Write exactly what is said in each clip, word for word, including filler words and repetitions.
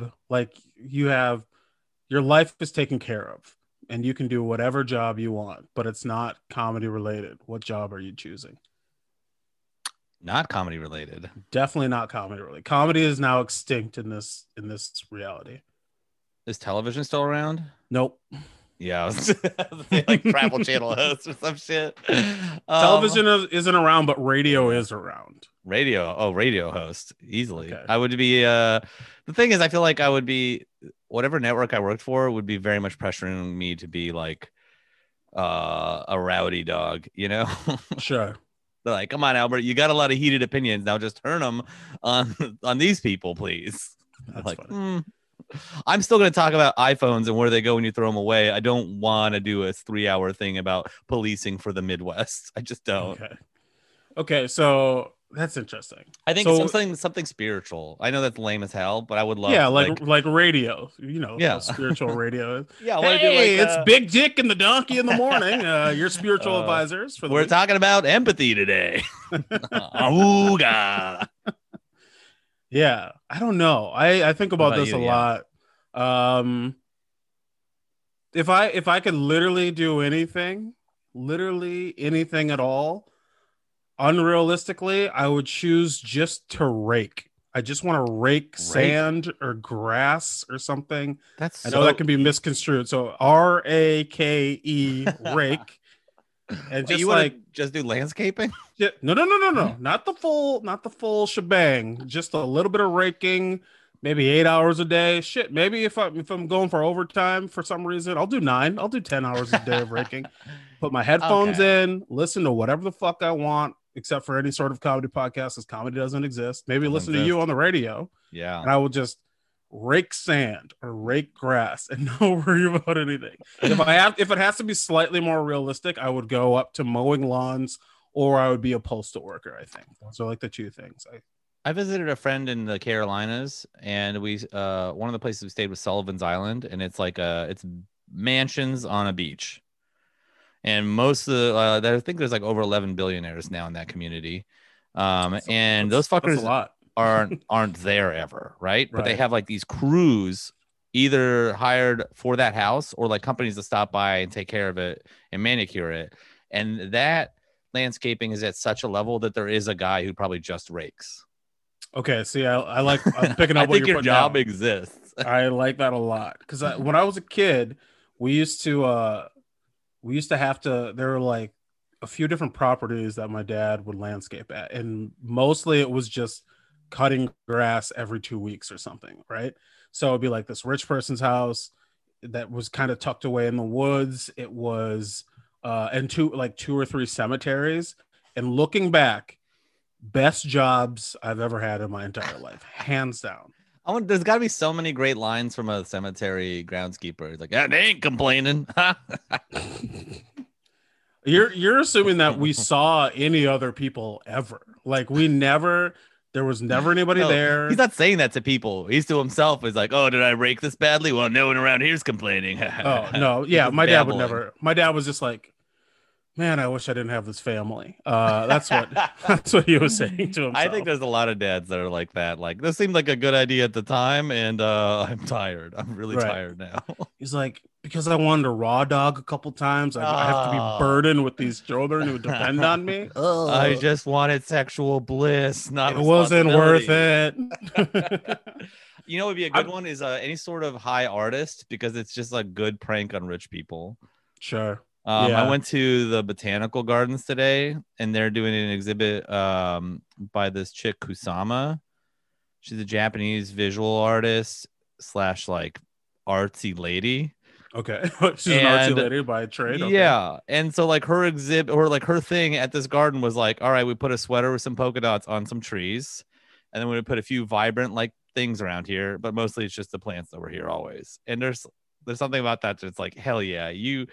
job, like you have, your life is taken care of and you can do whatever job you want, but it's not comedy related. What job are you choosing? Not comedy related. Definitely not comedy related. Comedy is now extinct in this in this reality. Is television still around? Nope. Yeah, I was, I was like travel channel hosts or some shit. Television um, isn't around, but radio is around. Radio, oh, radio host, easily. Okay. I would be. Uh, the thing is, I feel like I would be whatever network I worked for would be very much pressuring me to be like uh, a rowdy dog, you know? Sure. They're like, come on, Albert, you got a lot of heated opinions. Now just turn them on on these people, please. That's like, funny. Mm. I'm still going to talk about iPhones and where they go when you throw them away. I don't want to do a three-hour thing about policing for the Midwest. I just don't. Okay, okay, so that's interesting. I think so, something something spiritual. I know that's lame as hell, but I would love. Yeah, like like, like radio. You know, yeah, spiritual radio. Yeah, hey, do like, it's uh, Big Dick and the Donkey in the morning. Uh, your spiritual uh, advisors for the we're week. Talking about empathy today. Awooga. Yeah, I don't know. I, I think about, about this you, a yeah. lot. Um, if I if I could literally do anything, literally anything at all, unrealistically, I would choose just to rake. I just want to rake, rake sand or grass or something. That's I know so... that can be misconstrued. So R A K E rake. And just you like just do landscaping? Yeah, no, no, no, no, no. Not the full, not the full shebang. Just a little bit of raking, maybe eight hours a day. Shit, maybe if I if I'm going for overtime for some reason, I'll do nine. I'll do ten hours a day of raking. Put my headphones okay. in, listen to whatever the fuck I want, except for any sort of comedy podcast, because comedy doesn't exist. Maybe doesn't listen exist. to you on the radio. Yeah, and I will just rake sand or rake grass and don't worry about anything. If I have, if it has to be slightly more realistic, I would go up to mowing lawns, or I would be a postal worker. I think those are like the two things. I I visited a friend in the Carolinas, and we uh one of the places we stayed was Sullivan's Island, and it's like uh it's mansions on a beach, and most of the uh, I think there's like over eleven billionaires now in that community, um that's and that's, those fuckers a lot. aren't aren't there ever, right? right but they have like these crews either hired for that house or like companies that stop by and take care of it and manicure it, and that landscaping is at such a level that there is a guy who probably just rakes. Okay, see, i, I like i'm picking up I what think you're your job down. exists. I like that a lot, because when I was a kid, we used to uh we used to have to there were like a few different properties that my dad would landscape at, and mostly it was just cutting grass every two weeks or something, right? So it'd be like this rich person's house that was kind of tucked away in the woods. It was uh and two like two or three cemeteries. And looking back, best jobs I've ever had in my entire life, hands down. I want, there's got to be so many great lines from a cemetery groundskeeper. He's like, yeah, they ain't complaining. You're you're assuming that we saw any other people ever. Like we never. There was never anybody no, there. He's not saying that to people. He's to himself. He's like, oh, did I rake this badly? Well, no one around here is complaining. Oh, no. Yeah, my dad would never. My dad was just like, man, I wish I didn't have this family. Uh, that's what that's what he was saying to himself. I think there's a lot of dads that are like that. Like, this seemed like a good idea at the time, and uh, I'm tired. I'm really right. tired now. He's like, because I wanted a raw dog a couple times, I, oh. I have to be burdened with these children who depend on me. Oh. I just wanted sexual bliss. Not it wasn't worth it. You know what would be a good I'm, one is uh, any sort of high artist, because it's just a good prank on rich people. Sure. Um, yeah. I went to the botanical gardens today, and they're doing an exhibit um, by this chick Kusama. She's a Japanese visual artist slash like artsy lady. Okay, she's and, an artsy lady by trade. Okay. Yeah, and so like her exhibit or like her thing at this garden was like, all right, we put a sweater with some polka dots on some trees, and then we would put a few vibrant like things around here, but mostly it's just the plants that were here always. And there's there's something about that that's like, hell yeah, you.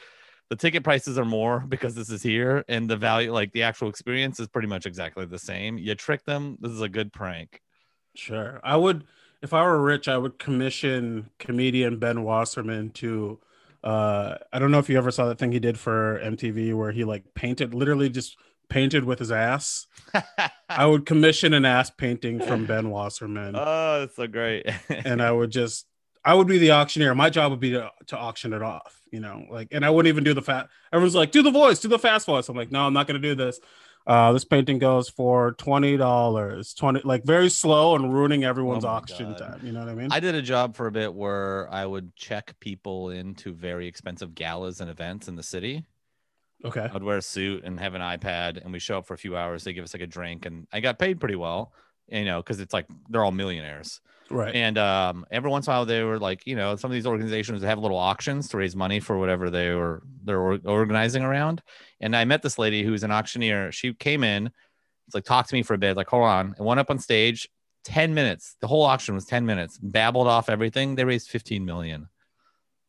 The ticket prices are more because this is here, and the value, like the actual experience, is pretty much exactly the same. You trick them. This is a good prank. Sure. I would, if I were rich, I would commission comedian Ben Wasserman to, uh, I don't know if you ever saw that thing he did for M T V where he like painted, literally just painted with his ass. I would commission an ass painting from Ben Wasserman. Oh, that's so great. And I would just, I would be the auctioneer. My job would be to, to auction it off, you know, like, and I wouldn't even do the fat. Everyone's like, do the voice, do the fast voice. I'm like, no, I'm not going to do this. Uh, this painting goes for twenty dollars, twenty, like very slow and ruining everyone's oh auction God. time. You know what I mean? I did a job for a bit where I would check people into very expensive galas and events in the city. Okay. I'd wear a suit and have an iPad, and we show up for a few hours. They give us like a drink, and I got paid pretty well, you know, because it's like they're all millionaires. Right. And um, every once in a while, they were like, you know, some of these organizations have little auctions to raise money for whatever they were they're or- organizing around. And I met this lady who's an auctioneer. She came in, it's like, talked to me for a bit, like, hold on, and went up on stage, ten minutes. The whole auction was ten minutes, babbled off everything. They raised fifteen million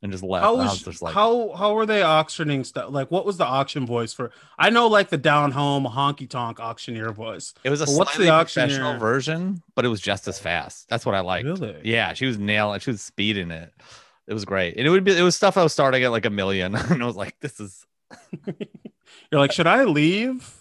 and just left. How, was, I was just like, how, how were they auctioning stuff? Like, what was the auction voice for? I know, like, the down home honky tonk auctioneer voice. It was a what's the professional version, but it was just as fast. That's what I liked. Really? Yeah, she was nailing. She was speeding it. It was great, and it would be. It was stuff I was starting at like a million, and I was like, this is. You're like, should I leave?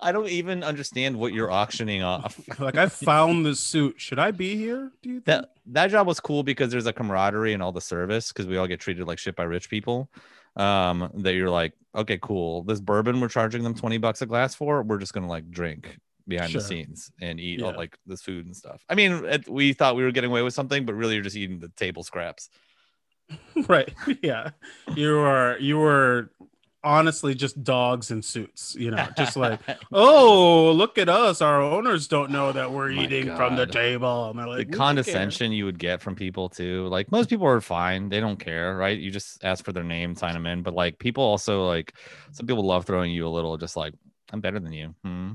I don't even understand what you're auctioning off. Like, I found this suit. Should I be here? Do you think? That that job was cool because there's a camaraderie and all the service, because we all get treated like shit by rich people. Um, that you're like, okay, cool. This bourbon we're charging them twenty bucks a glass for, we're just gonna like drink behind sure. the scenes and eat yeah. all like this food and stuff. I mean, it, we thought we were getting away with something, but really you're just eating the table scraps. Right. Yeah. You are. You were. Honestly, just dogs in suits, you know, just like, oh, look at us. Our owners don't know that we're oh eating God. from the table. And like, the condescension you would get from people too. Like, most people are fine. They don't care, right? You just ask for their name, sign them in. But like, people also, like, some people love throwing you a little, just like, I'm better than you. Hmm.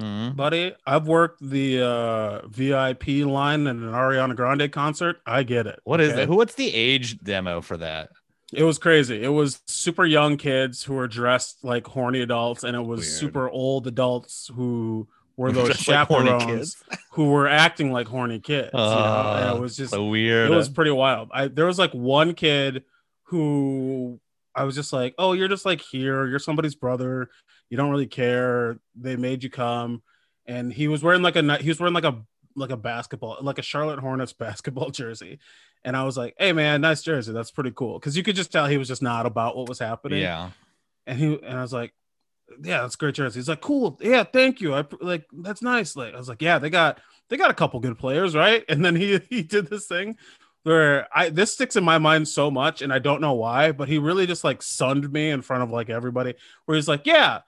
Mm-hmm. Buddy, I've worked the uh, V I P line in an Ariana Grande concert. I get it. What okay? is it? What's the age demo for that? It was crazy. It was super young kids who were dressed like horny adults, and it was Weird. super old adults who were those chaperones like who were acting like horny kids. Uh, you know? And it was just so weird. It was pretty wild. I, there was like one kid who I was just like, oh, you're just like here. You're somebody's brother. You don't really care. They made you come. And he was wearing like a he was wearing like a like a basketball, like a Charlotte Hornets basketball jersey. And I was like, hey, man, nice jersey. That's pretty cool. Because you could just tell he was just not about what was happening. Yeah. And he and I was like, yeah, that's a great jersey. He's like, cool. Yeah, thank you. I like that's nice. Like, I was like, yeah, they got they got a couple good players, right? And then he he did this thing where I this sticks in my mind so much, and I don't know why, but he really just like sunned me in front of like everybody, where he's like, yeah.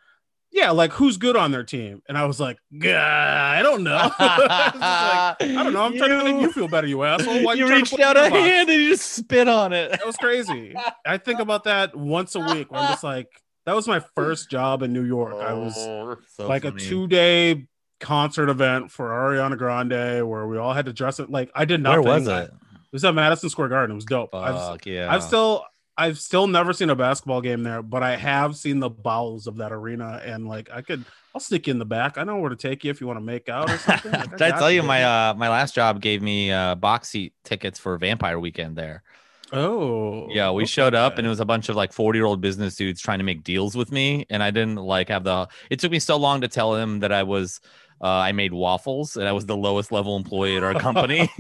Yeah, like, who's good on their team? And I was like, I don't know. I, like, I don't know. I'm you, trying to make you feel better, you asshole. Why you, you reached out a hand and you just spit on it. That was crazy. I think about that once a week. I'm just like, that was my first job in New York. I was oh, so like funny. a two-day concert event for Ariana Grande where we all had to dress it. Like, I did nothing. Where was it? It was at Madison Square Garden. It was dope. Fuck, I've, yeah. I've still... I've still never seen a basketball game there, but I have seen the bowels of that arena, and like I could, I'll stick you in the back. I know where to take you if you want to make out or something. Like, Did I, I tell you, you my uh, my last job gave me uh, box seat tickets for Vampire Weekend there. Oh, yeah, we okay. showed up, and it was a bunch of like forty year old business dudes trying to make deals with me, and I didn't like have the. It took me so long to tell them that I was, uh, I made waffles, and I was the lowest level employee at our company.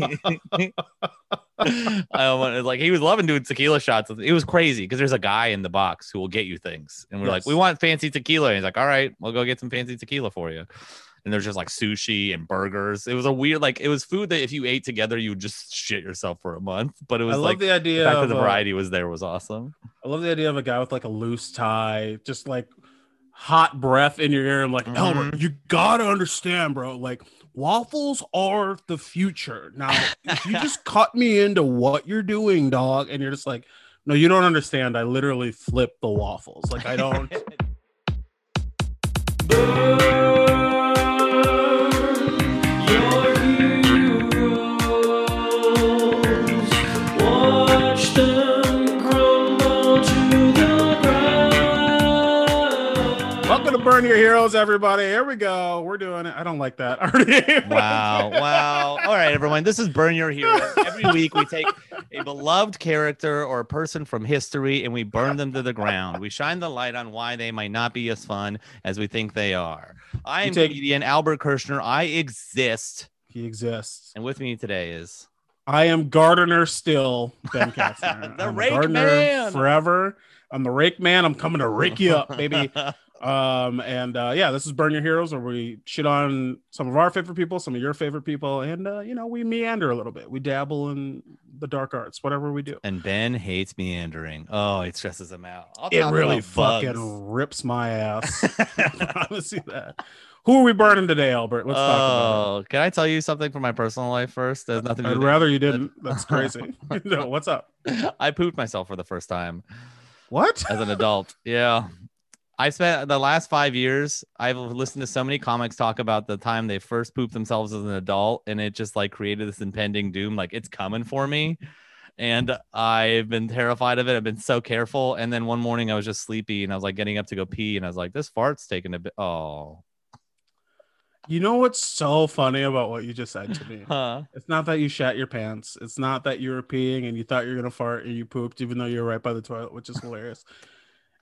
I wanted, like he was loving doing tequila shots. It was crazy because there's a guy in the box who will get you things, and we're yes. like, we want fancy tequila. And he's like, all right, we'll go get some fancy tequila for you. And there's just like sushi and burgers. It was a weird, like it was food that if you ate together, you would just shit yourself for a month. But it was I like love the idea. The fact of, that the variety was there was awesome. I love the idea of a guy with like a loose tie, just like hot breath in your ear. I'm like, mm-hmm. Albert, you gotta understand, bro. Like. Waffles are the future. Now, if you just cut me into what you're doing, dog, and you're just like, no, you don't understand. I literally flip the waffles. Like, I don't. Welcome to Burn Your Heroes, everybody. Here we go. We're doing it. I don't like that. Wow. Wow. All right, everyone. This is Burn Your Heroes. Every week we take a beloved character or a person from history and we burn them to the ground. We shine the light on why they might not be as fun as we think they are. I am take- comedian Albert Kirchner. I exist. He exists. And with me today is... I am gardener still, Ben Kastner. the I'm rake gardener man. Forever. I'm the rake man. I'm coming to rake you up, baby. Um, and uh, yeah, this is Burn Your Heroes, where we shit on some of our favorite people, some of your favorite people. And, uh, you know, we meander a little bit. We dabble in the dark arts, whatever we do. And Ben hates meandering. Oh, it stresses him out. I'll it really fucking bugs. rips my ass. I want to see that. Who are we burning today, Albert? Let's oh, talk about it. Can I tell you something from my personal life first? There's nothing. I'd rather you didn't. That's crazy. No, what's up? I pooped myself for the first time. What? As an adult. Yeah. I spent the last five years, I've listened to so many comics talk about the time they first pooped themselves as an adult. And it just like created this impending doom. Like it's coming for me. And I've been terrified of it. I've been so careful. And then one morning I was just sleepy and I was like getting up to go pee. And I was like, this fart's taking a bit. Oh. You know what's so funny about what you just said to me? Huh? It's not that you shat your pants. It's not that you were peeing and you thought you were going to fart and you pooped, even though you were right by the toilet, which is hilarious.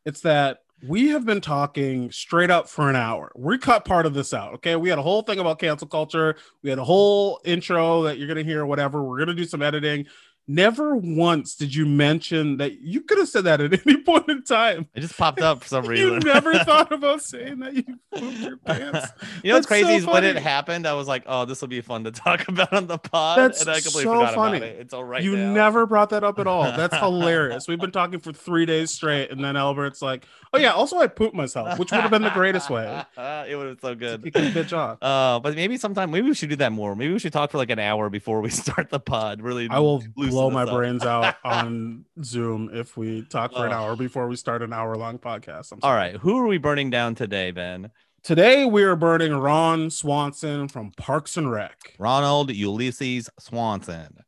It's that we have been talking straight up for an hour. We cut part of this out, okay? We had a whole thing about cancel culture. We had a whole intro that you're going to hear, whatever. We're going to do some editing. Never once did you mention that you could have said that at any point in time. It just popped up for some reason. You never thought about saying that you pooped your pants. You know what's crazy so is funny. When it happened, I was like, oh, this will be fun to talk about on the pod. That's and I completely so forgot funny. About it. It's all right You now. Never brought that up at all. That's hilarious. We've been talking for three days straight. And then Albert's like, oh, yeah, also I pooped myself, which would have been the greatest way. Uh, it would have been so good. Kick this bitch off. Uh, but maybe sometime, maybe we should do that more. Maybe we should talk for like an hour before we start the pod. Really, I will lose blow my brains out on Zoom if we talk for an hour before we start an hour-long podcast. All right, who are we burning down today, Ben? Today we are burning Ron Swanson from Parks and Rec. Ronald Ulysses Swanson.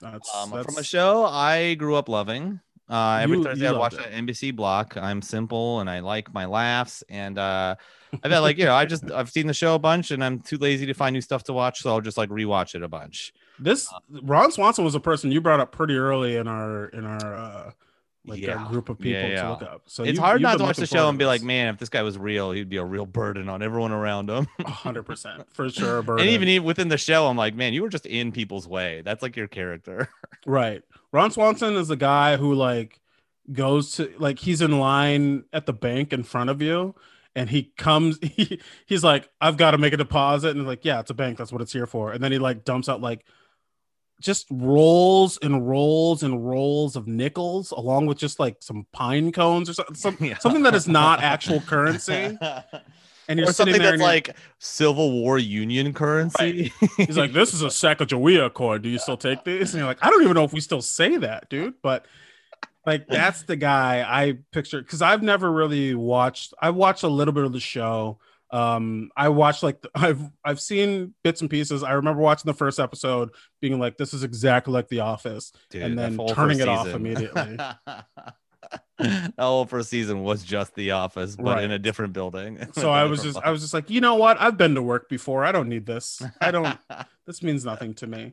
That's, um, that's... from a show I grew up loving. Uh, every you, Thursday I watch that N B C block. I'm simple and I like my laughs. And uh, I've had like, you know, I just I've seen the show a bunch and I'm too lazy to find new stuff to watch. So I'll just like rewatch it a bunch. This Ron Swanson was a person you brought up pretty early in our in our uh, like yeah. group of people yeah, yeah. to look up. So it's you, hard not to watch the show and be like, man, if this guy was real, he'd be a real burden on everyone around him. one hundred percent for sure. A burden. And even, even within the show, I'm like, man, you were just in people's way. That's like your character. Right. Ron Swanson is the guy who like goes to like he's in line at the bank in front of you. And he comes, he, he's like, I've got to make a deposit. And like, yeah, it's a bank. That's what it's here for. And then he like dumps out like just rolls and rolls and rolls of nickels along with just like some pine cones or something, some, yeah. something that is not actual currency. And you're or something that's like Civil War Union currency. Right. He's like, this is a Sacagawea coin. Do you still take these? And you're like, I don't even know if we still say that, dude. But like, that's the guy I picture because I've never really watched. I watched a little bit of the show. Um, I watched like the, I've I've seen bits and pieces. I remember watching the first episode, being like, "This is exactly like The Office," dude, and then turning it season. off immediately. That whole first season was just The Office, but right. in a different building. So I was just, life. I was just like, you know what? I've been to work before. I don't need this. I don't. This means nothing to me.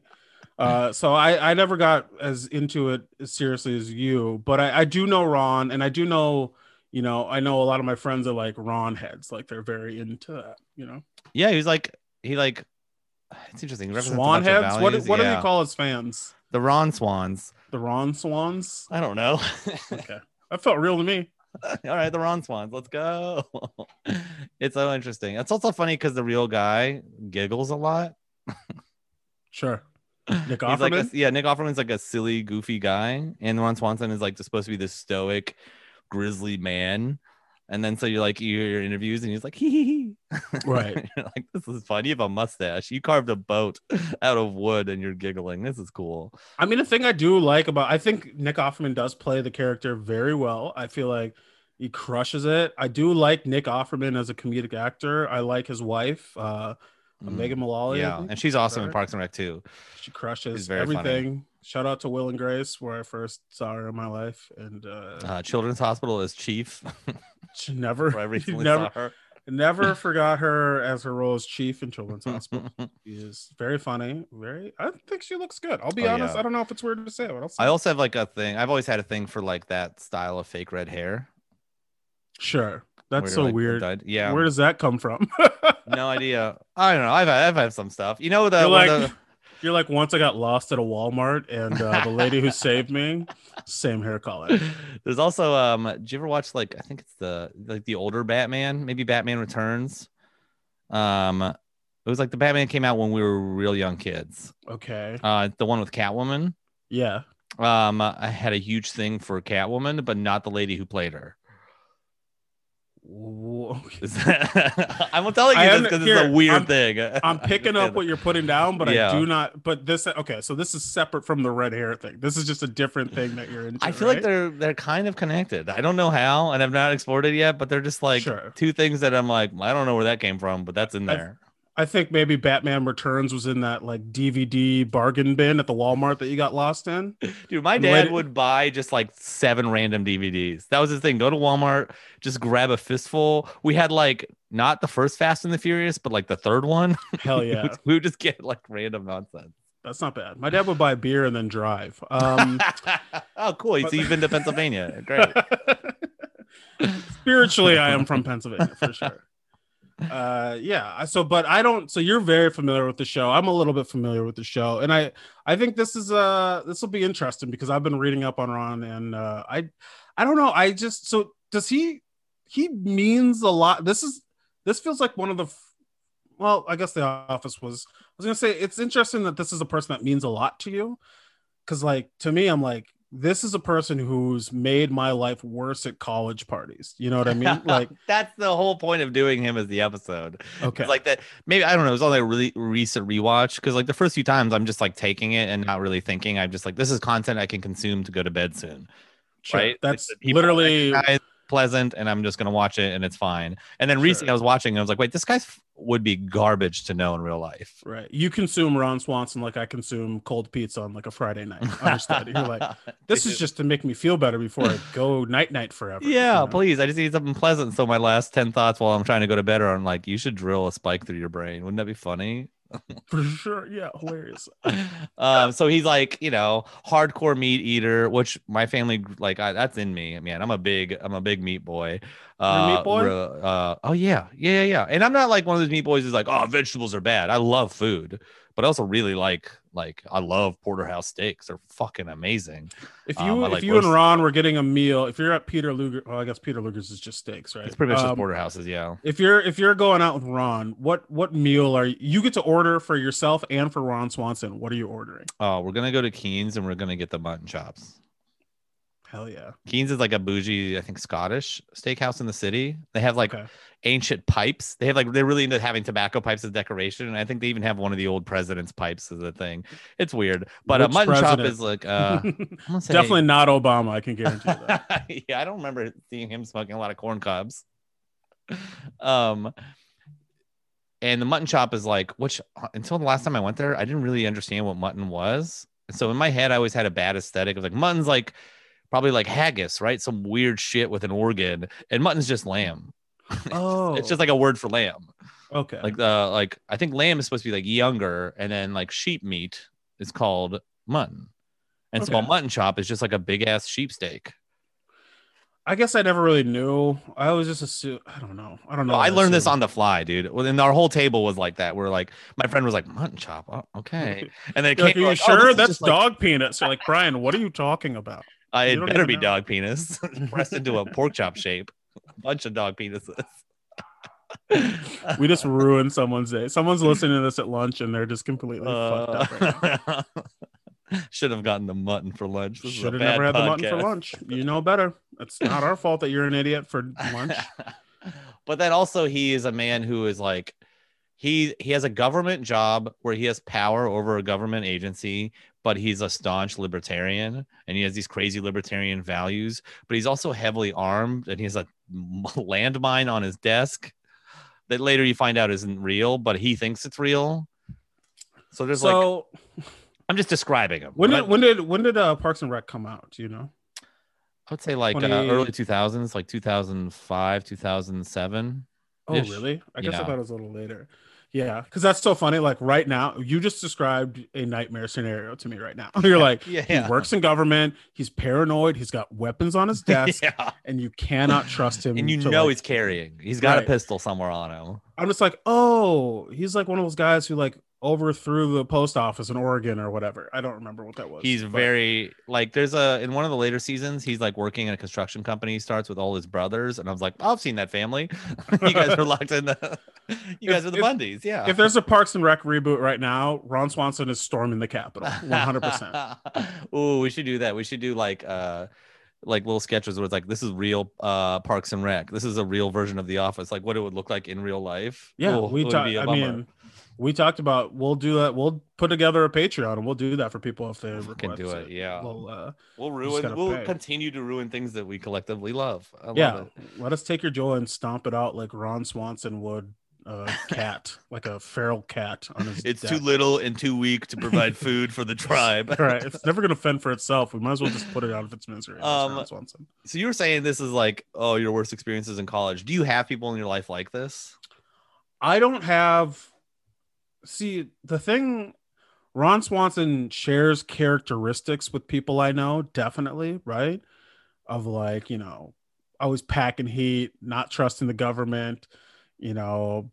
Uh, so I, I never got as into it as seriously as you, but I, I do know Ron, and I do know, you know, I know a lot of my friends are like Ron heads, like they're very into that, you know? Yeah, he's like, he like, it's interesting. Swan heads? What, what yeah. do they call his fans? The Ron Swans. The Ron Swans? I don't know. Okay. That felt real to me. All right, the Ron Swans, let's go. It's so interesting. It's also funny because the real guy giggles a lot. Sure. Nick Offerman? He's like a, yeah, Nick Offerman's like a silly, goofy guy, and Ron Swanson is like supposed to be this stoic, grizzly man. And then so you're like you hear your interviews, and he's like hee hee hee, right? You're like, this is fun. You have a mustache. You carved a boat out of wood, and you're giggling. This is cool. I mean, the thing I do like about I think Nick Offerman does play the character very well. I feel like he crushes it. I do like Nick Offerman as a comedic actor. I like his wife. Uh, Mm. Megan Mullally, yeah, and she's awesome in Parks and Rec too. She crushes everything. Funny. Shout out to Will and Grace, where I first saw her in my life, and uh, uh Children's Hospital as Chief. She never. I recently never, saw her. Never forgot her as her role as chief in Children's Hospital. She is very funny. Very. I think she looks good. I'll be oh, honest. Yeah. I don't know if it's weird to say. What else? I also have like a thing. I've always had a thing for like that style of fake red hair. Sure. That's where, so like, weird. Dyed. Yeah. Where does that come from? No idea. I don't know. I've I've had some stuff. You know that. Like, the... You're like, once I got lost at a Walmart, and uh, the lady who saved me, same hair color. There's also um. Did you ever watch like I think it's the like the older Batman, maybe Batman Returns. Um, it was like the Batman came out when we were real young kids. Okay. Uh, the one with Catwoman. Yeah. Um, I had a huge thing for Catwoman, but not the lady who played her. That, I'm telling you this because it's a weird I'm, thing. I'm picking up what you're putting down, but yeah. I do not. But this, okay, so this is separate from the red hair thing. This is just a different thing that you're into. I feel right? like they're they're kind of connected. I don't know how, and I've not explored it yet. But they're just like sure. two things that I'm like, I don't know where that came from, but that's in there. I, I think maybe Batman Returns was in that like D V D bargain bin at the Walmart that you got lost in. Dude, my dad lady- would buy just like seven random D V Ds. That was his thing. Go to Walmart. Just grab a fistful. We had like not the first Fast and the Furious, but like the third one. Hell yeah. We would just get like random nonsense. That's not bad. My dad would buy beer and then drive. Um, oh, cool. But... So you've been to Pennsylvania. Great. Spiritually, I am from Pennsylvania for sure. Uh, yeah. So, but I don't. So you're very familiar with the show. I'm a little bit familiar with the show, and I, I think this is uh this will be interesting because I've been reading up on Ron, and uh, I, I don't know. I just so does he. He means a lot. This is this feels like one of the well, I guess The Office was. I was gonna say it's interesting that this is a person that means a lot to you, because like to me, I'm like this is a person who's made my life worse at college parties. You know what I mean? Like that's the whole point of doing him as the episode. Okay, it's like that. Maybe I don't know. It was only a really recent rewatch because like the first few times I'm just like taking it and not really thinking. I'm just like this is content I can consume to go to bed soon. Sure. Right? That's literally. Pleasant and I'm just gonna watch it and it's fine. And then sure. recently I was watching and I was like, wait, this guy f- would be garbage to know in real life. Right. You consume Ron Swanson like I consume cold pizza on like a Friday night. Understood. You're like, this is just to make me feel better before I go night night forever. Yeah, you know? Please. I just need something pleasant. So my last ten thoughts while I'm trying to go to bed are I'm like, you should drill a spike through your brain. Wouldn't that be funny? For sure. Yeah, hilarious. um so he's like, you know, hardcore meat eater, which my family like I, that's in me. I mean, I'm a big I'm a big meat boy. Uh, meat boy? Uh, oh yeah. Yeah, yeah. And I'm not like one of those meat boys who's like, "Oh, vegetables are bad." I love food, but I also really like like I love porterhouse steaks. They're fucking amazing. If you um, if like you roast- and Ron were getting a meal, if you're at Peter Luger, well, I guess Peter Luger's is just steaks, right? It's pretty much um, just porterhouses, yeah. If you're if you're going out with Ron, what what meal are you, you get to order for yourself and for Ron Swanson? What are you ordering? Oh, we're gonna go to Keen's and we're gonna get the mutton chops. Hell yeah. Keen's is like a bougie, I think, Scottish steakhouse in the city. They have like okay. ancient pipes. They have like, they're really into having tobacco pipes as decoration. And I think they even have one of the old president's pipes as a thing. It's weird. But Which a mutton president? chop is like, uh, say, definitely not Obama. I can guarantee that. Yeah, I don't remember seeing him smoking a lot of corn cobs. Um, And the mutton chop is like, which until the last time I went there, I didn't really understand what mutton was. So in my head, I always had a bad aesthetic. I was like, mutton's like, probably like haggis, right? Some weird shit with an organ, and mutton's just lamb. Oh, it's just like a word for lamb. Okay, like uh, like I think lamb is supposed to be like younger, and then like sheep meat is called mutton, and okay. so a mutton chop is just like a big ass sheep steak. I guess I never really knew. I always just assume. I don't know. I don't know. Well, I learned this on the fly, dude. Well, and our whole table was like that. We're like, my friend was like, mutton chop. Oh, okay, and then it came, like, are you like, sure oh, that's dog like- peanuts? You're like, Brian, what are you talking about? Uh, it better be know. dog penis pressed into a pork chop shape. A bunch of dog penises. We just ruined someone's day. Someone's listening to this at lunch and they're just completely uh, fucked up right now. Should have gotten the mutton for lunch. Should have never had podcast. the mutton for lunch. You know better. It's not our fault that you're an idiot for lunch. But then also he is a man who is like, he he has a government job where he has power over a government agency, but he's a staunch libertarian and he has these crazy libertarian values, but he's also heavily armed and he has a landmine on his desk that later you find out isn't real, but he thinks it's real. So there's so, like, I'm just describing him. When did, when did, when did uh, Parks and Rec come out? Do you know? I would say like twenty... uh, early two thousands, like two thousand five, two thousand seven. Oh, really? I guess yeah. I thought it was a little later. Yeah, because that's so funny. Like right now, you just described a nightmare scenario to me right now. You're like, yeah, yeah. He works in government. He's paranoid. He's got weapons on his desk, yeah. and you cannot trust him. And you know like, he's carrying. He's got right. a pistol somewhere on him. I'm just like, oh, he's like one of those guys who like overthrew the post office in Oregon or whatever. I don't remember what that was. He's but. very like there's a in one of the later seasons, he's like working in a construction company. He starts with all his brothers, and I was like, oh, I've seen that family. You guys are locked in the you guys if, are the if, Bundys. Yeah. If there's a Parks and Rec reboot right now, Ron Swanson is storming the Capitol. one hundred percent. Ooh, we should do that. We should do like uh like little sketches where it's like, this is real uh Parks and Rec. This is a real version of The Office. Like what it would look like in real life. Yeah, Ooh, we talk, I mean. We talked about we'll do that. We'll put together a Patreon and we'll do that for people if they request can do it. Yeah, we'll uh, we'll ruin. We'll pay. continue to ruin things that we collectively love. I yeah, love it. Let us take your joy and stomp it out like Ron Swanson would a cat, like a feral cat on his. It's deck. Too little and too weak to provide food for the tribe. All right, it's never going to fend for itself. We might as well just put it out of its misery. Um, Ron Swanson. So you were saying this is like oh your worst experiences in college. Do you have people in your life like this? I don't have. See, the thing, Ron Swanson shares characteristics with people I know, definitely, right? Of like, you know, always packing heat, not trusting the government, you know,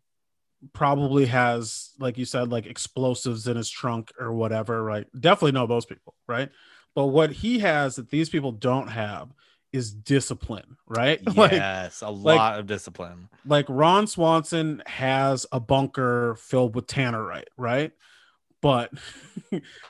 probably has, like you said, like explosives in his trunk or whatever, right? Definitely know those people, right? But what he has that these people don't have is discipline, right? Yes, like, a lot like, of discipline. Like Ron Swanson has a bunker filled with tannerite, right? But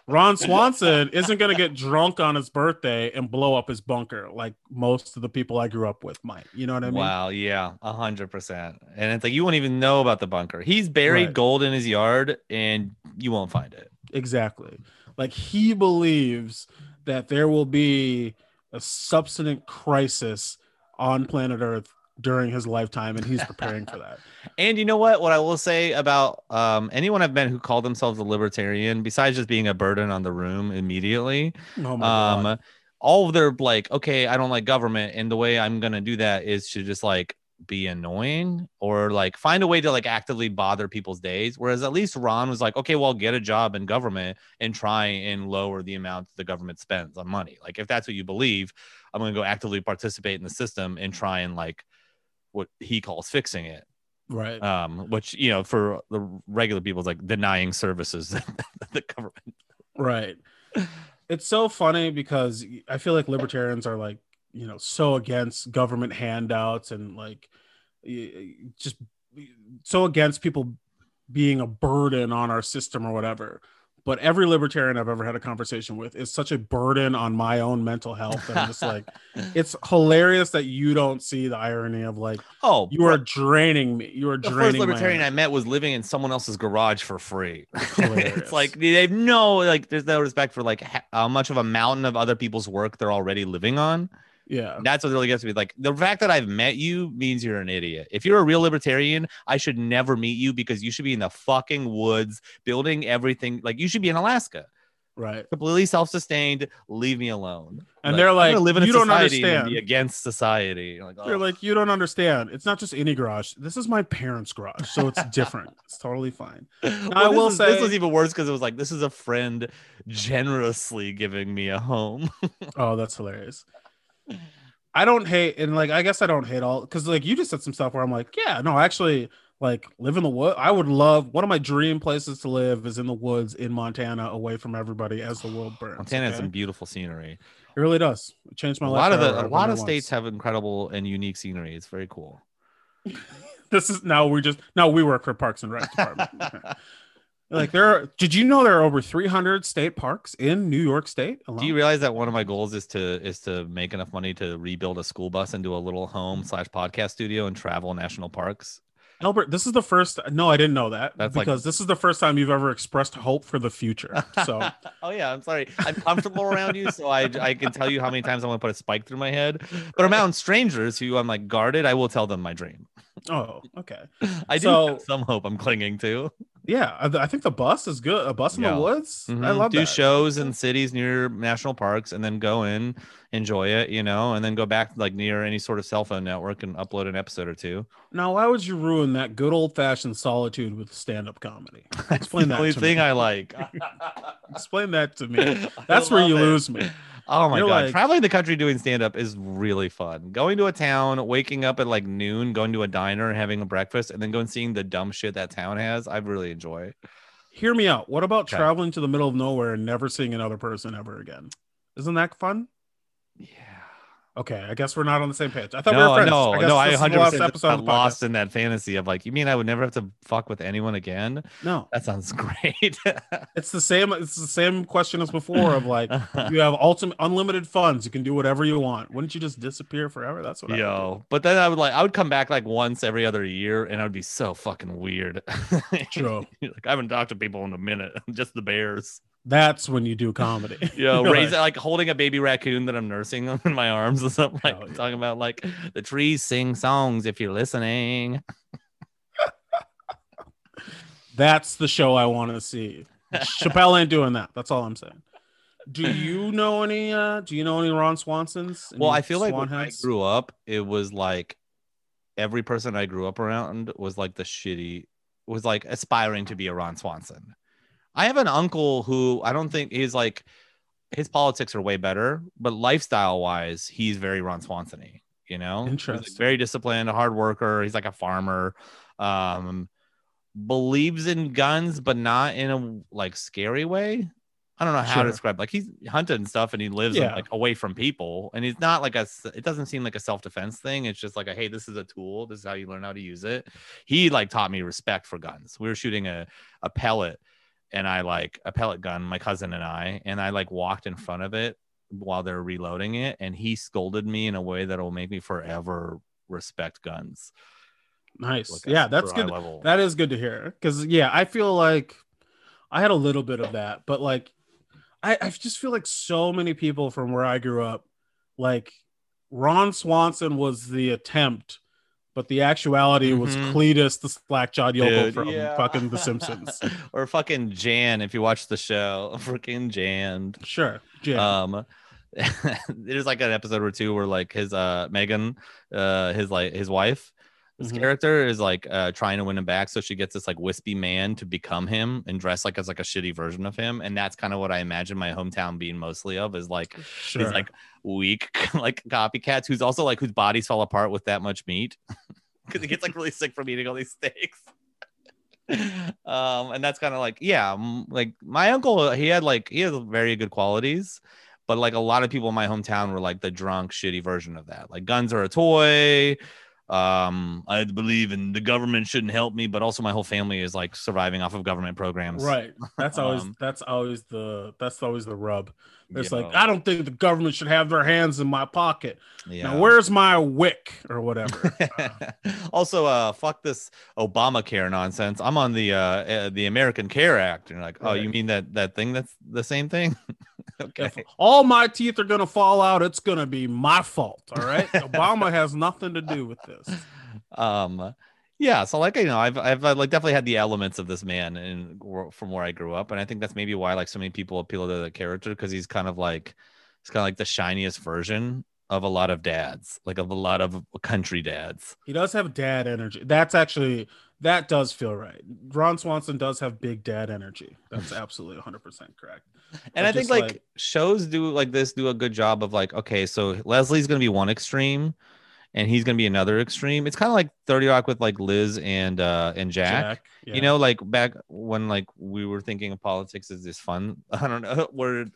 Ron Swanson isn't going to get drunk on his birthday and blow up his bunker like most of the people I grew up with might. You know what I mean? Wow, yeah, one hundred percent. And it's like you won't even know about the bunker. He's buried right. gold in his yard and you won't find it. Exactly. Like he believes that there will be a substantive crisis on planet Earth during his lifetime, and he's preparing for that. And you know what? What I will say about um, anyone I've met who called themselves a libertarian, besides just being a burden on the room immediately, oh my um, God. all of their like, okay, I don't like government, and the way I'm gonna do that is to just like be annoying or like find a way to like actively bother people's days. Whereas at least Ron was like, okay, well, get a job in government and try and lower the amount the government spends on money. Like if that's what you believe, I'm going to go actively participate in the system and try and like what he calls fixing it. Right. Um, which, you know, for the regular people is like denying services that the government. Right. It's so funny because I feel like libertarians are like, you know, so against government handouts and like just so against people being a burden on our system or whatever. But every libertarian I've ever had a conversation with is such a burden on my own mental health. And I'm just like, it's hilarious that you don't see the irony of like, oh, you are draining me. You are draining me. The first libertarian I met was living in someone else's garage for free. It's like they've no like there's no respect for like how much of a mountain of other people's work they're already living on. Yeah, that's what really gets me. Like the fact that I've met you means you're an idiot. If you're a real libertarian, I should never meet you because you should be in the fucking woods building everything. Like you should be in Alaska, right? Completely self-sustained. Leave me alone. And like, they're like, live in you don't understand. Be against society. Like, oh. They're like, you don't understand. It's not just any garage. This is my parents' garage, so it's different. It's totally fine. Now, well, I will is, say this was even worse because it was like this is a friend generously giving me a home. Oh, that's hilarious. I don't hate and like I guess I don't hate all because like you just said some stuff where I'm like yeah no actually like live in the wood. I would love one of my dream places to live is in the woods in Montana away from everybody as the world burns. Montana okay? has some beautiful scenery. It really does. It changed my a life. Lot of the, a lot of states have incredible and unique scenery. It's very cool. This is now we just now we work for Parks and Rec department. Like there are, did you know there are over three hundred state parks in New York State alone? Do you realize that one of my goals is to is to make enough money to rebuild a school bus into a little home slash podcast studio and travel national parks? Albert, this is the first. No, I didn't know that. That's because like, this is the first time you've ever expressed hope for the future. So, oh yeah, I'm sorry. I'm comfortable around you, so I I can tell you how many times I'm gonna put a spike through my head. But around strangers who I'm like guarded, I will tell them my dream. Oh, okay. I do so, have some hope I'm clinging to. Yeah, I, I think the bus is good. A bus in yeah. the woods. Mm-hmm. I love Do that. Do shows in cities near national parks and then go in, enjoy it, you know, and then go back like near any sort of cell phone network and upload an episode or two. Now, why would you ruin that good old fashioned solitude with stand-up comedy? Explain that. Only to thing me. I like. Explain that to me. That's where you it. lose me. Oh my You're God. Like, traveling the country doing stand-up is really fun. Going to a town, waking up at like noon, going to a diner and having a breakfast, and then going and seeing the dumb shit that town has. I really enjoy it. Hear me out. What about okay. traveling to the middle of nowhere and never seeing another person ever again? Isn't that fun? Yeah. Okay. I guess we're not on the same page. I thought no, we were friends. No, I guess no, I one hundred percent got lost in that fantasy of like, you mean I would never have to fuck with anyone again? No. That sounds great. It's the same. It's the same question as before of like, you have ultimate unlimited funds. You can do whatever you want. Wouldn't you just disappear forever? That's what I Yo, but then I would like, I would come back like once every other year and I would be so fucking weird. True. Like, I haven't talked to people in a minute. Just the bears. That's when you do comedy. Yeah, you know, raise, like holding a baby raccoon that I'm nursing in my arms or something. Like oh, yeah. talking about like the trees sing songs if you're listening. That's the show I want to see. Chappelle ain't doing that. That's all I'm saying. Do you know any? Uh, do you know any Ron Swansons? Well, I feel Swan like when heads? I grew up, it was like every person I grew up around was like the shitty, was like aspiring to be a Ron Swanson. I have an uncle who I don't think he's like his politics are way better, but lifestyle wise, he's very Ron Swanson-y, you know, Interesting. He's like very disciplined, a hard worker. He's like a farmer, um, believes in guns, but not in a like scary way. I don't know how sure. to describe like he's hunted and stuff and he lives yeah. in, like away from people. And he's not like a, it doesn't seem like a self-defense thing. It's just like, a, hey, this is a tool. This is how you learn how to use it. He like taught me respect for guns. We were shooting a, a pellet. And I like a pellet gun, my cousin and I, and I like walked in front of it while they're reloading it. And he scolded me in a way that will make me forever respect guns. Nice. Like, yeah, that's good. That is good to hear. Cause yeah, I feel like I had a little bit of that, but like, I, I just feel like so many people from where I grew up, like Ron Swanson was the attempt, but the actuality was mm-hmm. Cletus, the slack-jawed yokel from yeah. fucking The Simpsons. Or fucking Jan, if you watch the show. Freaking Jan. Sure, Jan. Um, there's like an episode or two where like his uh Megan, uh his like his wife, his mm-hmm. character is like uh trying to win him back, so she gets this like wispy man to become him and dress like as like a shitty version of him, and that's kind of what I imagine my hometown being mostly of is like sure. these like weak like copycats who's also like whose bodies fall apart with that much meat. Because he gets like really sick from eating all these steaks. Um, and that's kind of like, yeah, like my uncle, he had like, he has very good qualities, but like a lot of people in my hometown were like the drunk, shitty version of that. Like guns are a toy. Um, I believe in the government shouldn't help me, but also my whole family is like surviving off of government programs. Right. That's always, um, that's always the, that's always the rub. It's like, know. I don't think the government should have their hands in my pocket. Yeah. Now, where's my wick or whatever? uh, also, uh, fuck this Obamacare nonsense. I'm on the uh, uh the American Care Act. And you're like, oh, right. You mean that that thing that's the same thing? Okay. If all my teeth are going to fall out, it's going to be my fault. All right. Obama has nothing to do with this. Um. Yeah, so like you know, I've I've like definitely had the elements of this man in from where I grew up, and I think that's maybe why like so many people appeal to the character because he's kind of like it's kind of like the shiniest version of a lot of dads, like of a lot of country dads. He does have dad energy. That's actually that does feel right. Ron Swanson does have big dad energy. That's absolutely one hundred percent correct. And but I think like, like shows do like this do a good job of like okay, so Leslie's gonna be one extreme. And he's gonna be another extreme. It's kind of like thirty rock with like Liz and uh and Jack. Jack yeah. You know, like back when like we were thinking of politics as this fun, I don't know, word,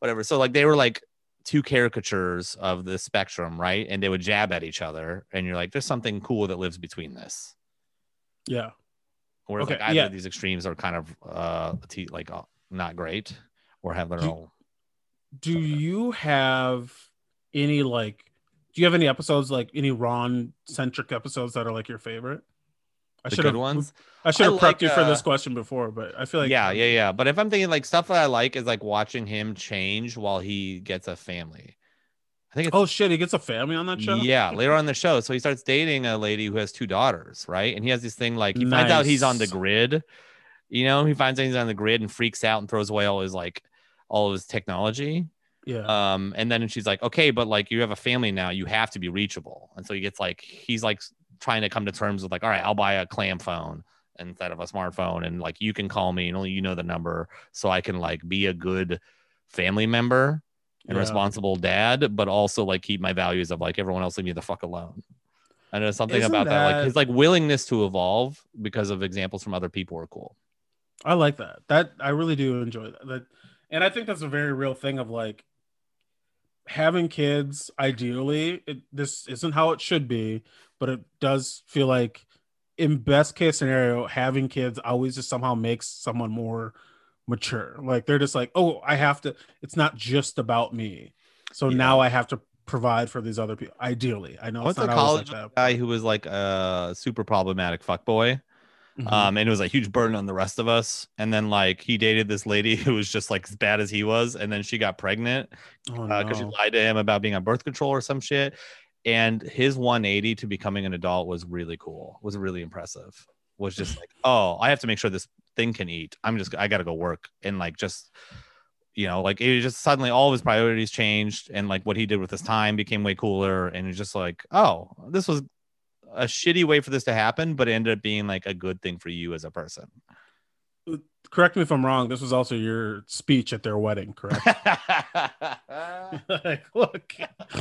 whatever. So like they were like two caricatures of the spectrum, right? And they would jab at each other, and you're like, there's something cool that lives between this. Yeah. Where okay. like either yeah. of these extremes are kind of uh like not great or have their do, own. Do something. You have any like? Do you have any episodes like any Ron centric episodes that are like your favorite? I should have ones. I should have prepped like, you for uh, this question before, but I feel like yeah, yeah, yeah. But if I'm thinking like stuff that I like is like watching him change while he gets a family. I think it's, oh shit, he gets a family on that show. Yeah, later on the show, so he starts dating a lady who has two daughters, right? And he has this thing like he nice. Finds out he's on the grid. You know, he finds things on the grid and freaks out and throws away all his like all his technology. Yeah. Um, and then she's like, okay, but like you have a family now, you have to be reachable. And so he gets like he's like trying to come to terms with like, all right, I'll buy a clam phone instead of a smartphone, and like you can call me and only you know the number, so I can like be a good family member and yeah. responsible dad, but also like keep my values of like everyone else leave me the fuck alone. I know something Isn't about that, that like his like willingness to evolve because of examples from other people are cool. I like that. That I really do enjoy that. that. And I think that's a very real thing of like having kids. Ideally, it, this isn't how it should be, but it does feel like in best case scenario, having kids always just somehow makes someone more mature. Like they're just like, oh, I have to. It's not just about me. So yeah. now I have to provide for these other people. Ideally, I know. What's a college like guy who was like a super problematic fuckboy? Mm-hmm. Um, and it was a huge burden on the rest of us. And then like he dated this lady who was just like as bad as he was. And then she got pregnant because oh, no. uh, she lied to him about being on birth control or some shit. And his one eighty to becoming an adult was really cool. Was really impressive. Was just like, oh, I have to make sure this thing can eat. I'm just, I got to go work. And like, just, you know, like it just suddenly all of his priorities changed. And like what he did with his time became way cooler. And it's just like, oh, this was a shitty way for this to happen, but it ended up being like a good thing for you as a person. Correct me if I'm wrong. This was also your speech at their wedding, correct? Like, look,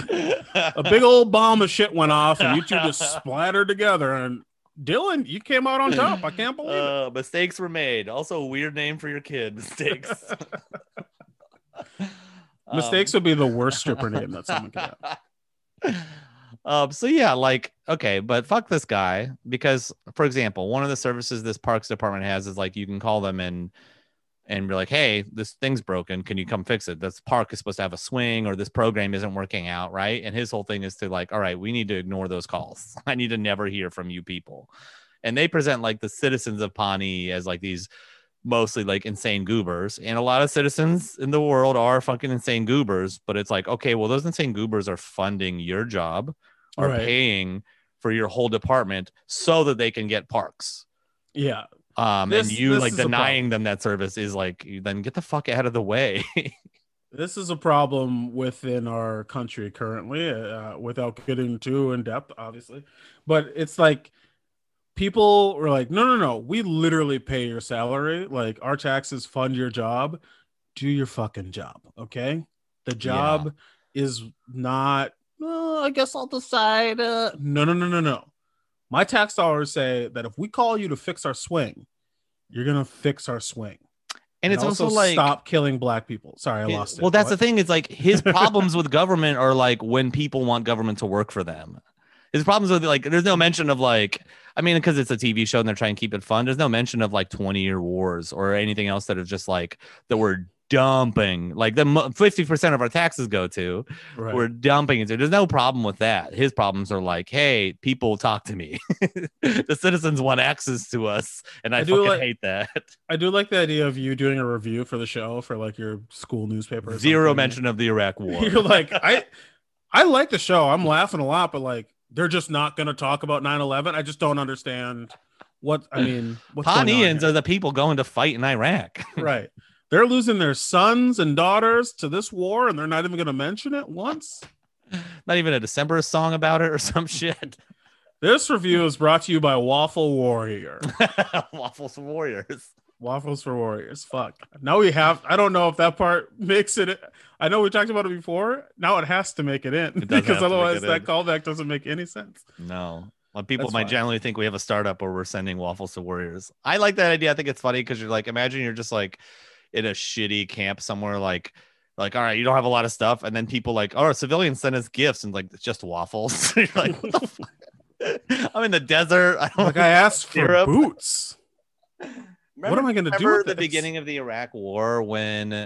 a big old bomb of shit went off and you two just splattered together. And Dylan, you came out on top. I can't believe uh, it. Mistakes were made. Also a weird name for your kid. Mistakes. Mistakes um, would be the worst stripper name that someone could have. Um, so yeah, like, okay, but fuck this guy, because for example, one of the services this parks department has is like, you can call them and, and be like, hey, this thing's broken. Can you come fix it? This park is supposed to have a swing, or this program isn't working out. Right. And his whole thing is to like, all right, we need to ignore those calls. I need to never hear from you people. And they present like the citizens of Pawnee as like these mostly like insane goobers, and a lot of citizens in the world are fucking insane goobers, but it's like, okay, well, those insane goobers are funding your job. Are right. paying for your whole department so that they can get parks. Yeah. Um, this, and you like denying them that service is like, then get the fuck out of the way. This is a problem within our country currently, uh, without getting too in depth, obviously. But it's like people are like, no, no, no. We literally pay your salary. Like our taxes fund your job. Do your fucking job. Okay. The job yeah. is not. Well, I guess I'll decide. Uh, no, no, no, no, no. My tax dollars say that if we call you to fix our swing, you're going to fix our swing. And, and it's also, also like, stop killing black people. Sorry, I lost it. it. Well, that's what? the thing. It's like his problems with government are like when people want government to work for them. His problems with like, there's no mention of like, I mean, because it's a T V show and they're trying to keep it fun. There's no mention of like twenty year wars or anything else that is just like that we're dumping like the fifty percent of our taxes go to right. we're dumping into. There's no problem with that. His problems are like, hey, people talk to me. The citizens want access to us, and I, I fucking like, hate that. I do like the idea of you doing a review for the show for like your school newspaper or zero something. Mention of the Iraq war. You're like, I I like the show, I'm laughing a lot, but like they're just not gonna talk about nine eleven. I just don't understand what I mean. Pawneans are the people going to fight in Iraq. Right. They're losing their sons and daughters to this war, and they're not even going to mention it once. Not even a December song about it or some shit. This review is brought to you by Waffle Warrior. Waffles for Warriors. Waffles for Warriors. Fuck. Now we have, I don't know if that part makes it. I know we talked about it before. Now it has to make it in, it because otherwise that in. callback doesn't make any sense. No. Well, people That's might fine. generally think we have a startup or we're sending waffles to warriors. I like that idea. I think it's funny because you're like, imagine you're just like, in a shitty camp somewhere, like like all right, you don't have a lot of stuff, and then people like, oh, civilians send us gifts, and like it's just waffles. You're like, what the fuck? I'm in the desert. I don't like I asked for boots. Remember, what am I gonna do? Remember the this? beginning of the Iraq War when oh,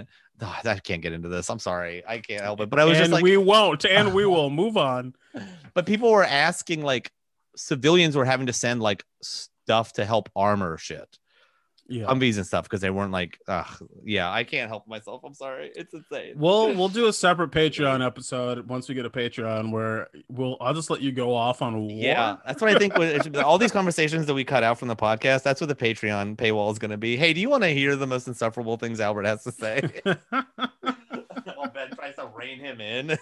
I can't get into this. I'm sorry, I can't help it. But I was and just like, we won't, and we will move on. But people were asking, like, civilians were having to send like stuff to help armor shit. yeah. Humvees and stuff because they weren't like, ugh, yeah, I can't help myself. I'm sorry. It's insane. We'll we'll do a separate Patreon episode once we get a Patreon where we'll I'll just let you go off on war. Yeah, that's what I think. All these conversations that we cut out from the podcast, that's what the Patreon paywall is going to be. Hey, do you want to hear the most insufferable things Albert has to say? Well, Ben tries to rein him in.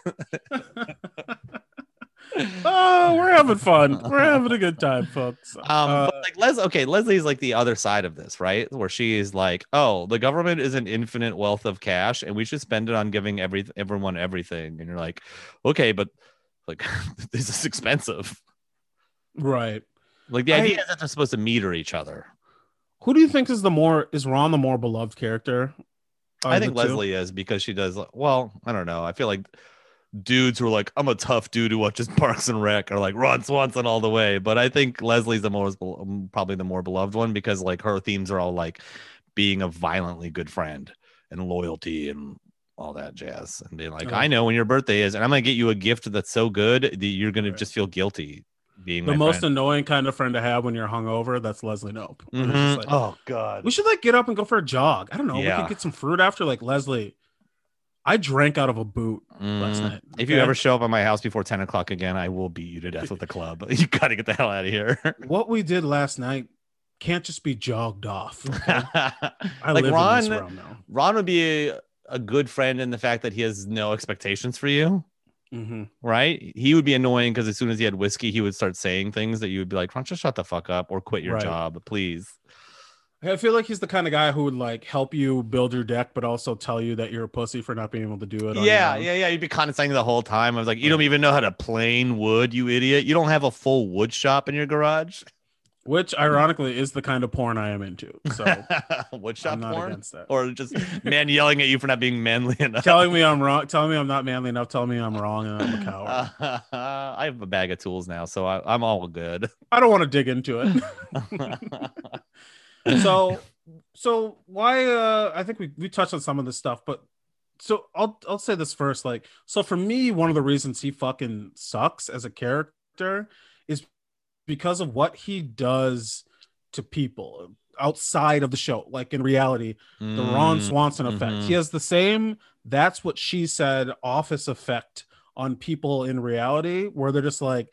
Oh, we're having fun. We're having a good time, folks. Um, uh, like Les, okay, Leslie's like the other side of this, right? Where she is like, "Oh, the government is an infinite wealth of cash, and we should spend it on giving every everyone everything." And you're like, "Okay, but like, this is expensive, right?" Like the I, idea is that they're supposed to meter each other. Who do you think is the more is Ron the more beloved character? I think Leslie two? is because she does well. I don't know. I feel like dudes who are like, I'm a tough dude who watches Parks and Rec are like Ron Swanson all the way, but I think Leslie's the most probably the more beloved one because like her themes are all like being a violently good friend and loyalty and all that jazz and being like, oh. I know when your birthday is and I'm gonna get you a gift that's so good that you're gonna right. just feel guilty being the most friend. Annoying kind of friend to have when you're hungover. That's Leslie Knope. Mm-hmm. Like, oh god, we should like get up and go for a jog. I don't know. Yeah. We could get some fruit after. Like Leslie, I drank out of a boot mm. last night. Okay? If you ever show up at my house before ten o'clock again, I will beat you to death with the club. You got to get the hell out of here. What we did last night can't just be jogged off. Okay? I like live Ron, in this realm now. Ron would be a, a good friend in the fact that he has no expectations for you. Mm-hmm. Right? He would be annoying because as soon as he had whiskey, he would start saying things that you would be like, Ron, just shut the fuck up or quit your right. job, please. I feel like he's the kind of guy who would like help you build your deck, but also tell you that you're a pussy for not being able to do it. Yeah, yeah, yeah. You'd be condescending the whole time. I was like, you don't even know how to plane wood, you idiot. You don't have a full wood shop in your garage. Which, ironically, is the kind of porn I am into. So wood shop I'm not porn? Against that. Or just men yelling at you for not being manly enough. Telling me I'm wrong. Telling me I'm not manly enough. Telling me I'm wrong and I'm a coward. Uh, uh, I have a bag of tools now, so I, I'm all good. I don't want to dig into it. so so why uh I think we, we touched on some of this stuff, but so I'll I'll say this first. Like, so for me, one of the reasons he fucking sucks as a character is because of what he does to people outside of the show, like in reality, mm, the Ron Swanson effect. Mm-hmm. He has the same that's what she said Office effect on people in reality, where they're just like,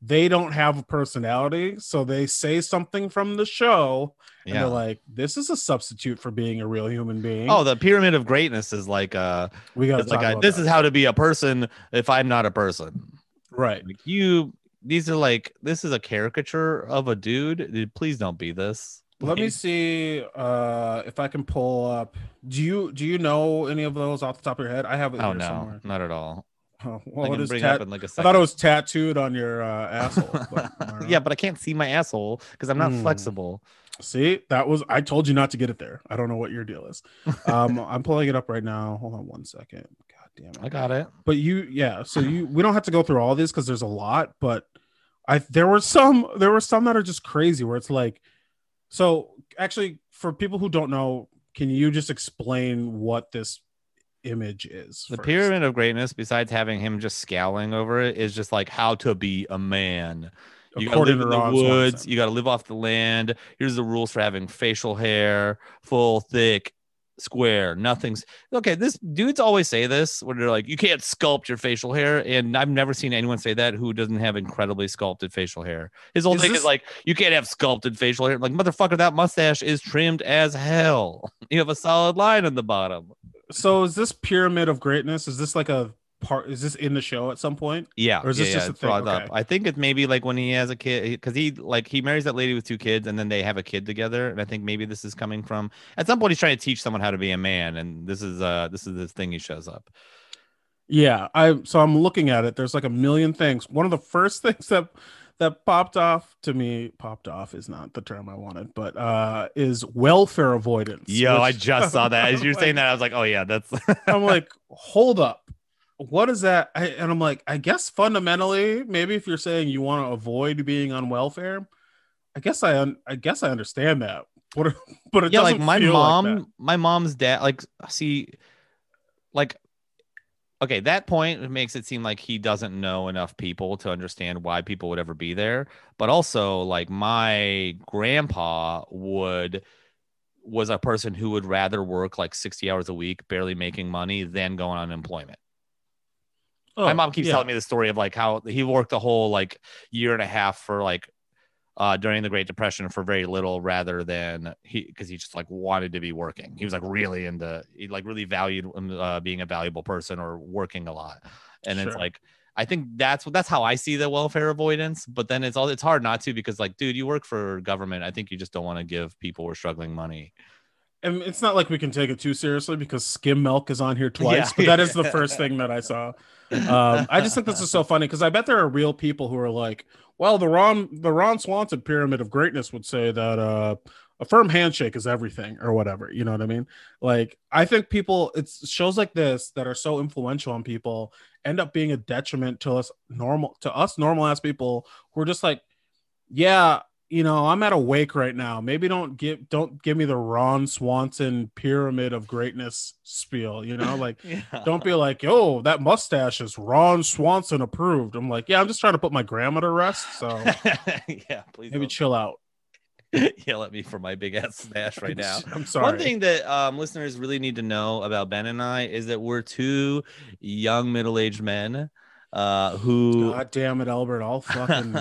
they don't have a personality, so they say something from the show, and yeah. they're like, "This is a substitute for being a real human being." Oh, the pyramid of greatness is like, uh, we got like, a, this that. is how to be a person if I'm not a person, right? Like you, these are like, this is a caricature of a dude. Please don't be this. Please. Let me see uh, if I can pull up. Do you do you know any of those off the top of your head? I have it. Oh here no, somewhere. Not at all. Oh, well, I, tat- in like a I thought it was tattooed on your uh, asshole. But yeah, but I can't see my asshole because I'm not mm. flexible. See, that was I told you not to get it there. I don't know what your deal is. Um, I'm pulling it up right now. Hold on one second. God damn it. I got it. But you, yeah. So you, we don't have to go through all these because there's a lot. But I there were some there were some that are just crazy where it's like. So actually, for people who don't know, can you just explain what this? Image is the first. Pyramid of greatness, besides having him just scowling over it, is just like how to be a man. You According gotta live to in the woods, Swanson. You gotta live off the land. Here's the rules for having facial hair, full, thick, square. Nothing's okay. This dude's always say this when they're like, you can't sculpt your facial hair, and I've never seen anyone say that who doesn't have incredibly sculpted facial hair. His whole is thing this... is like, you can't have sculpted facial hair. Like, motherfucker, that mustache is trimmed as hell. You have a solid line on the bottom. So is this pyramid of greatness? Is this like a part? Is this in the show at some point? Yeah. Or is this yeah, just yeah, a thing? Okay. Up. I think it's maybe like when he has a kid, because he like he marries that lady with two kids, and then they have a kid together. And I think maybe this is coming from at some point he's trying to teach someone how to be a man, and this is uh this is this thing he shows up. Yeah, I so I'm looking at it. There's like a million things. One of the first things that that popped off to me, popped off is not the term I wanted, but uh, is welfare avoidance. Yo, which, I just saw that. As you're like, saying that, I was like, oh yeah, that's. I'm like, hold up. What is that? I, and I'm like, I guess fundamentally, maybe if you're saying you want to avoid being on welfare, I guess I, un- I guess I understand that. What, but it yeah, doesn't like my feel mom, like that. My mom's dad, like, see, like, okay, that point makes it seem like he doesn't know enough people to understand why people would ever be there. But also, like, my grandpa would was a person who would rather work like sixty hours a week, barely making money, than going on unemployment. Oh, my mom keeps yeah. telling me the story of like how he worked a whole like year and a half for like uh, during the Great Depression for very little, rather than he, because he just like wanted to be working. He was like really into, he like really valued uh, being a valuable person or working a lot. And sure. it's like, I think that's what, that's how I see the welfare avoidance. But then it's all, it's hard not to, because like, dude, you work for government. I think you just don't want to give people who are struggling money. And it's not like we can take it too seriously, because skim milk is on here twice, yeah. but that is the first thing that I saw. Um, I just think this is so funny, because I bet there are real people who are like, well, the Ron, the Ron Swanson pyramid of greatness would say that uh, a firm handshake is everything or whatever. You know what I mean? Like, I think people, it's shows like this that are so influential on people end up being a detriment to us normal, to us normal ass people who are just like, yeah, you know, I'm at a wake right now. Maybe don't give don't give me the Ron Swanson pyramid of greatness spiel, you know? Like, yeah. don't be like, oh, that mustache is Ron Swanson approved. I'm like, yeah, I'm just trying to put my grandma to rest. So yeah, please maybe don't. Chill out. Yell at me for my big ass stash right now. I'm sorry. One thing that um, listeners really need to know about Ben and I is that we're two young middle-aged men uh, who... God damn it, Albert. I'll fucking...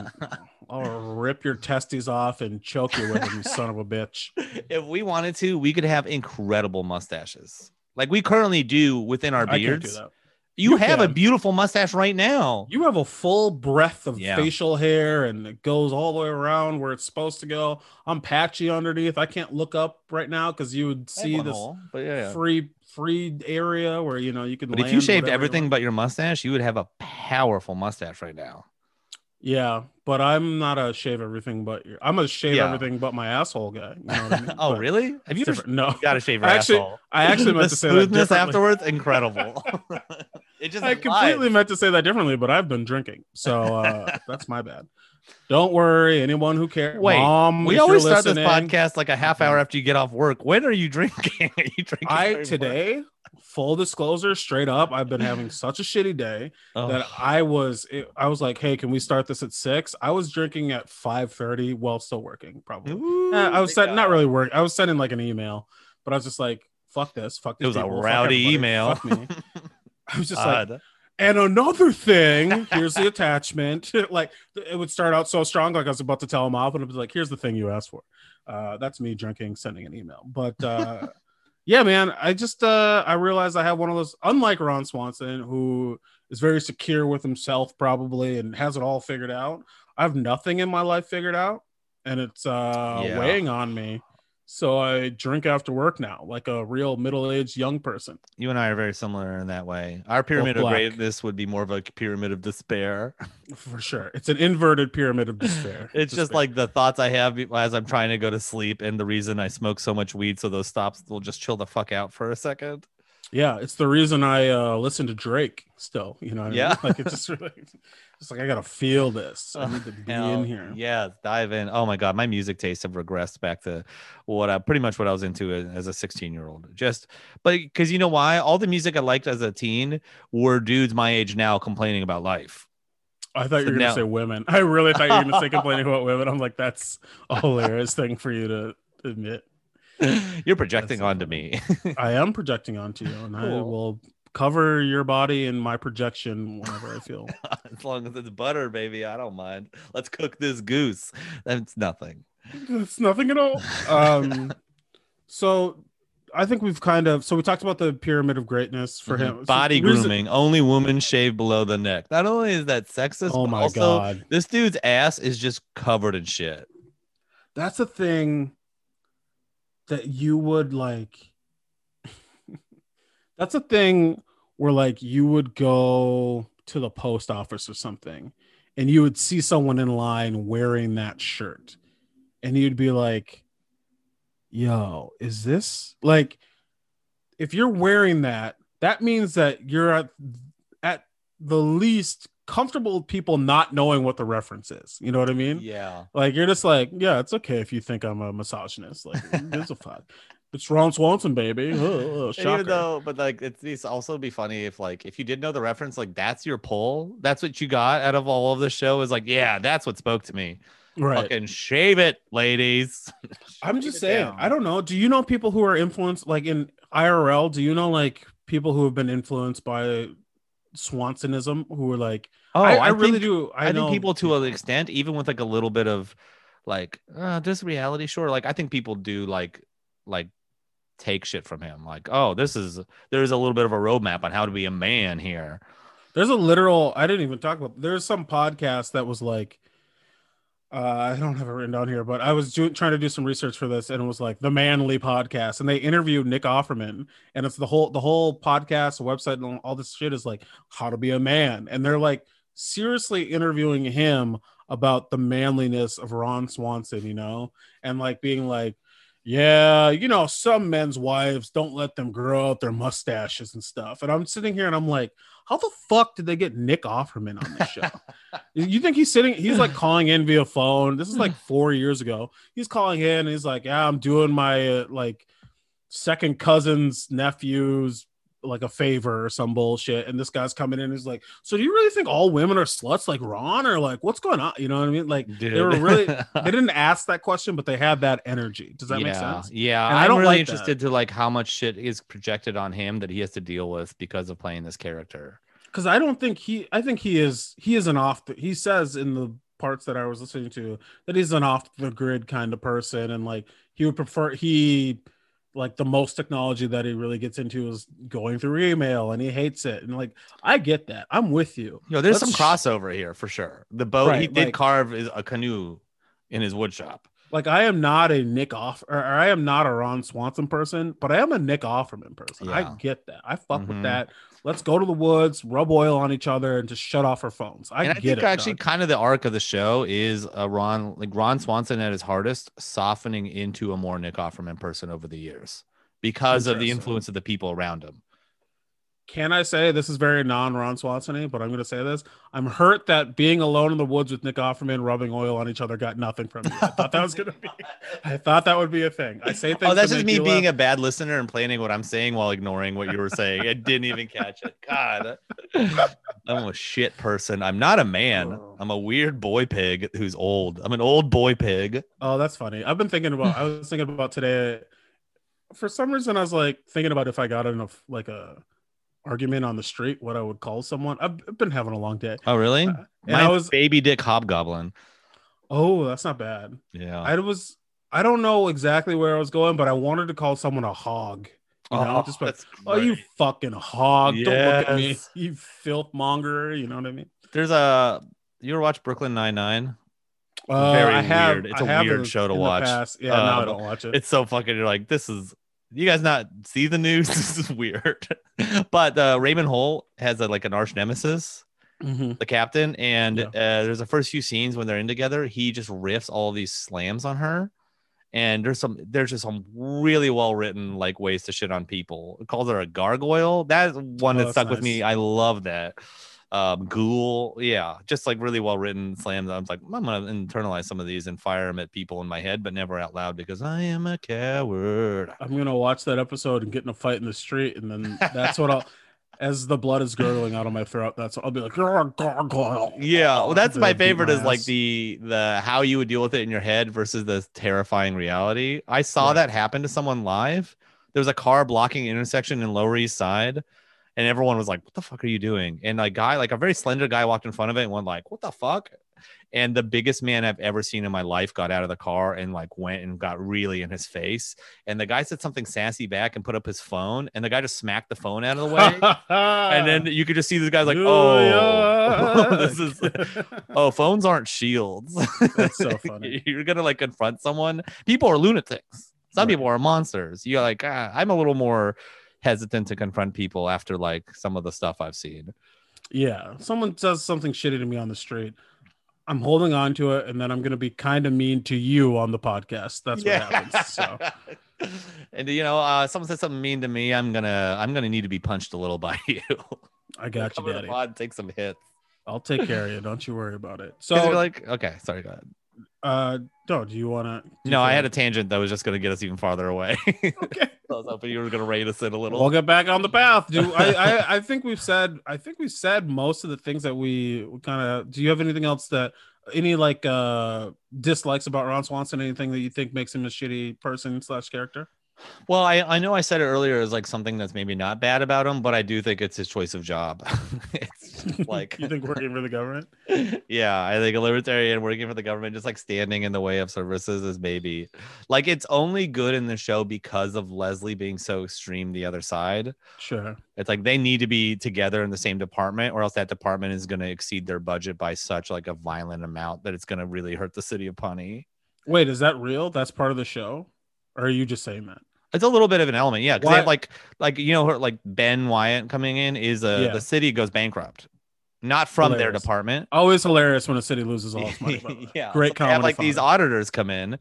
I'll rip your testes off and choke you with them, you son of a bitch. If we wanted to, we could have incredible mustaches. Like we currently do within our beards. I can't do that. You, you have can. a beautiful mustache right now. You have a full breadth of yeah. facial hair, and it goes all the way around where it's supposed to go. I'm patchy underneath. I can't look up right now because you would see this hole, but yeah, yeah. free free area where, you know, you could But if you shaved everything but your mustache, you would have a powerful mustache right now. Yeah, but I'm not a shave everything but your, I'm a shave yeah. everything but my asshole guy. You know what I mean? Oh, but really? Have you ever? No, you gotta shave your I actually, asshole. I actually meant to say that differently afterwards. Incredible. It just I completely lies. meant to say that differently, but I've been drinking, so uh, that's my bad. Don't worry, anyone who cares. Wait, Mom, we always start this podcast like a half hour after you get off work. When are you drinking? Are you drinking I today. Much? Full disclosure, straight up, I've been having such a shitty day oh. that I was, it, I was like, "Hey, can we start this at six?" I was drinking at five thirty while still working, probably. Ooh, eh, I was sending, not really work. I was sending like an email, but I was just like, "Fuck this, fuck this." It was people, a rowdy fuck email. Fuck me. I was just Odd. like, and another thing. Here's the attachment. Like, it would start out so strong, like I was about to tell him off, and it was like, "Here's the thing you asked for." Uh, that's me drinking, sending an email, but. Uh, Yeah, man, I just uh, I realized I have one of those, unlike Ron Swanson, who is very secure with himself probably and has it all figured out. I have nothing in my life figured out, and it's uh, yeah. weighing on me. So I drink after work now, like a real middle-aged young person. You and I are very similar in that way. Our pyramid well, of greatness would be more of a pyramid of despair. For sure. It's an inverted pyramid of despair. It's despair. Just like the thoughts I have as I'm trying to go to sleep, and the reason I smoke so much weed, so those stops will just chill the fuck out for a second. Yeah, it's the reason I uh, listen to Drake still. You know what I yeah. mean? Like, it's just really, it's like I gotta feel this. I need to be oh, in here. Yeah, dive in. Oh my god, my music tastes have regressed back to what I pretty much what I was into as a sixteen year old. Just, but because you know why? All the music I liked as a teen were dudes my age now complaining about life. I thought so you were gonna now- say women. I really thought you were gonna say complaining about women. I'm like, that's a hilarious thing for you to admit. You're projecting That's, onto me. I am projecting onto you, and cool. I will cover your body in my projection whenever I feel. As long as it's butter, baby, I don't mind. Let's cook this goose. That's nothing. It's nothing at all. Um, so I think we've kind of so we talked about the pyramid of greatness for mm-hmm. him. Body so, grooming. Only women shave below the neck. Not only is that sexist, oh but my also, god, this dude's ass is just covered in shit. That's the thing. That you would like that's a thing where like you would go to the post office or something and you would see someone in line wearing that shirt and you'd be like, yo, is this like, if you're wearing that, that means that you're at, at the least comfortable with people not knowing what the reference is. You know what I mean? Yeah. Like you're just like, yeah, it's okay if you think I'm a misogynist. Like it's a fuck. It's Ron Swanson, baby. Oh, oh, shocker. Even though, but like it's, it's also be funny if like if you did know the reference, like that's your pull. That's what you got out of all of the show is like, yeah, that's what spoke to me. Right. Fucking shave it, ladies. I'm just saying, down. I don't know. Do you know people who are influenced, like in I R L? Do you know like people who have been influenced by Swansonism who were like, oh, I, I, I think, really do. I, I know. think people to an extent, even with like a little bit of like uh, this reality, sure. Like I think people do like like take shit from him. Like, oh, this is there's a little bit of a roadmap on how to be a man here. There's a literal. I didn't even talk about. There's some podcast that was like. Uh, I don't have it written down here, but I was do- trying to do some research for this, and it was like the Manly Podcast, and they interviewed Nick Offerman, and it's the whole the whole podcast website and all this shit is like how to be a man, and they're like seriously interviewing him about the manliness of Ron Swanson, you know, and like being like, yeah, you know, some men's wives don't let them grow out their mustaches and stuff, and I'm sitting here and I'm like, how the fuck did they get Nick Offerman on this show? You think he's sitting, he's like calling in via phone. This is like four years ago. He's calling in and he's like, yeah, I'm doing my uh, like second cousin's nephew's like a favor or some bullshit. And this guy's coming in and he's like, so do you really think all women are sluts like Ron or like what's going on? You know what I mean? Like Dude. they were really, they didn't ask that question, but they had that energy. Does that yeah. make sense? Yeah. And I'm I don't really like interested that. to like how much shit is projected on him that he has to deal with because of playing this character. Because I don't think he, I think he is, he is an off, the, he says in the parts that I was listening to that he's an off the grid kind of person. And like, he would prefer, he like the most technology that he really gets into is going through email and he hates it. And like, I get that. I'm with you. You know, there's Let's some crossover sh- here for sure. The boat right, he did like, carve is a canoe in his wood shop. Like I am not a Nick Off or I am not a Ron Swanson person, but I am a Nick Offerman person. Yeah. I get that. I fuck mm-hmm. with that. Let's go to the woods, rub oil on each other, and just shut off our phones. I and get I think it, actually, Doug. kind of the arc of the show is a Ron, like Ron Swanson at his hardest, softening into a more Nick Offerman person over the years because of the influence of the people around him. Can I say this is very non-Ron Swanson-y, but I'm going to say this. I'm hurt that being alone in the woods with Nick Offerman rubbing oil on each other got nothing from me. I thought that was going to be, I thought that would be a thing. I say things. Oh, that's just me being laugh. a bad listener and planning what I'm saying while ignoring what you were saying. I didn't even catch it. God, I'm a shit person. I'm not a man. I'm a weird boy pig who's old. I'm an old boy pig. Oh, that's funny. I've been thinking about, I was thinking about today. For some reason, I was like thinking about if I got enough, like a, argument on the street, what I would call someone. I've been having a long day. Oh, really? Uh, and I was baby dick hobgoblin. Oh, that's not bad. Yeah. I was, I don't know exactly where I was going, but I wanted to call someone a hog. You oh, know? Just like, oh, you fucking hog. Yes. Don't look at me. You filth monger. You know what I mean? There's a, you ever watch Brooklyn Nine-Nine? Uh, Very I have, weird. It's I a weird show to watch. Yeah, um, no, I don't watch it. It's so fucking, you're like, this is, you guys not see the news? This is weird. But uh, Raymond Holt has a, like an arch nemesis, mm-hmm. the captain. And yeah. uh, there's the first few scenes when they're in together. He just riffs all these slams on her. And there's some there's just some really well written like ways to shit on people. It calls her a gargoyle. That's one oh, that stuck nice. with me. I love that. Um, ghoul. Yeah. Just like really well written slams. I was like, I'm going to internalize some of these and fire them at people in my head, but never out loud because I am a coward. I'm going to watch that episode and get in a fight in the street. And then that's what I'll, as the blood is gurgling out of my throat, that's I'll be like, gargoyle. Yeah. Well, that's my favorite is like the, the, how you would deal with it in your head versus the terrifying reality. I saw right. that happen to someone live. There was a car blocking an intersection in Lower East Side. And everyone was like, what the fuck are you doing? And a guy, like a very slender guy walked in front of it and went like, what the fuck? And the biggest man I've ever seen in my life got out of the car and like went and got really in his face. And the guy said something sassy back and put up his phone. And the guy just smacked the phone out of the way. And then you could just see this guy's like, oh, this is, oh, phones aren't shields. That's so funny. You're going to like confront someone. People are lunatics. Some right. people are monsters. You're like, ah, I'm a little more hesitant to confront people after like some of the stuff I've seen. Yeah, someone does something shitty to me on the street, I'm holding on to it, and then I'm gonna be kind of mean to you on the podcast. That's yeah. what happens. So, and you know, uh, someone said something mean to me, I'm gonna, I'm gonna need to be punched a little by you. I got you, Daddy. Pod, take some hits. I'll take care of you. Don't you worry about it. So, like, okay, sorry, go ahead. Uh, no, do you want to? No, I had a tangent that was just gonna get us even farther away. Okay. I was hoping you were going to rate us in a little. We'll get back on the path, dude. I, I, I think we've said I think we've said most of the things that we kind of. Do you have anything else that any like uh, dislikes about Ron Swanson? Anything that you think makes him a shitty person slash character? Well, I, I know I said it earlier as like something that's maybe not bad about him, but I do think it's his choice of job. It's like you think working for the government? Yeah, I think a libertarian working for the government, just like standing in the way of services, is maybe like it's only good in the show because of Leslie being so extreme the other side. Sure. It's like they need to be together in the same department or else that department is going to exceed their budget by such like a violent amount that it's going to really hurt the city of Pawnee. Wait, is that real? That's part of the show? Or are you just saying that? It's a little bit of an element, yeah. Because like, like you know, her, like Ben Wyatt coming in is a yeah. the city goes bankrupt, not from hilarious. Their department. Always hilarious when a city loses all its money. Yeah, great. So comedy. Have, like fun. These auditors come in,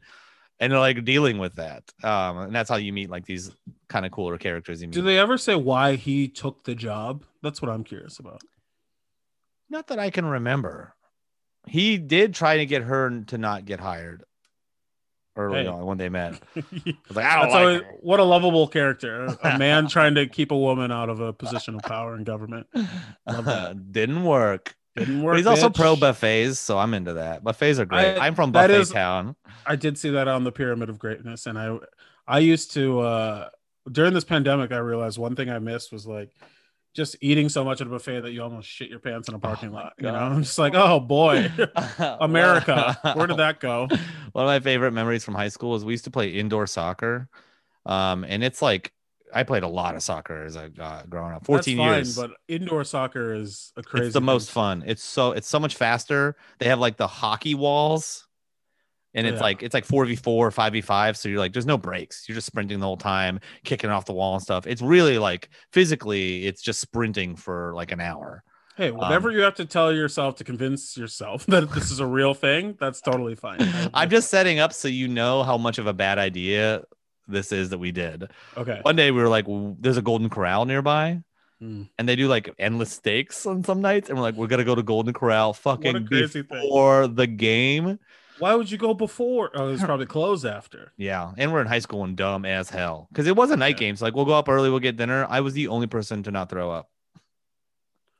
and they're like dealing with that, um, and that's how you meet like these kind of cooler characters. You meet. Do they ever say why he took the job? That's what I'm curious about. Not that I can remember. He did try to get her to not get hired. Early hey. On when they met, I was like, I don't That's like always, what a lovable character, a man trying to keep a woman out of a position of power in government. Love that. Didn't work. Didn't work. But he's bitch. Also pro buffets, so I'm into that. Buffets are great. I, I'm from buffet is, town. I did see that on the Pyramid of Greatness, and I, I used to uh, during this pandemic, I realized one thing I missed was like just eating so much at a buffet that you almost shit your pants in a parking oh lot. God. You know, I'm just like, oh boy, America, where did that go? One of my favorite memories from high school is we used to play indoor soccer. Um, and it's like, I played a lot of soccer as I got growing up. fourteen That's fine, years. But indoor soccer is a crazy. It's the thing. Most fun. It's so, it's so much faster. They have like the hockey walls and it's yeah. like, it's like four v four, five v five. So you're like, there's no breaks. You're just sprinting the whole time, kicking off the wall and stuff. It's really like physically, it's just sprinting for like an hour. Hey, whatever um, you have to tell yourself to convince yourself that this is a real thing, that's totally fine. I'm just setting up so you know how much of a bad idea this is that we did. Okay. One day we were like, well, there's a Golden Corral nearby, mm. and they do like endless steaks on some nights, and we're like, we're gonna go to Golden Corral fucking before thing. The game. Why would you go before? Oh, it's probably closed after. Yeah, and we're in high school and dumb as hell because it was a night yeah. game. So like, we'll go up early, we'll get dinner. I was the only person to not throw up.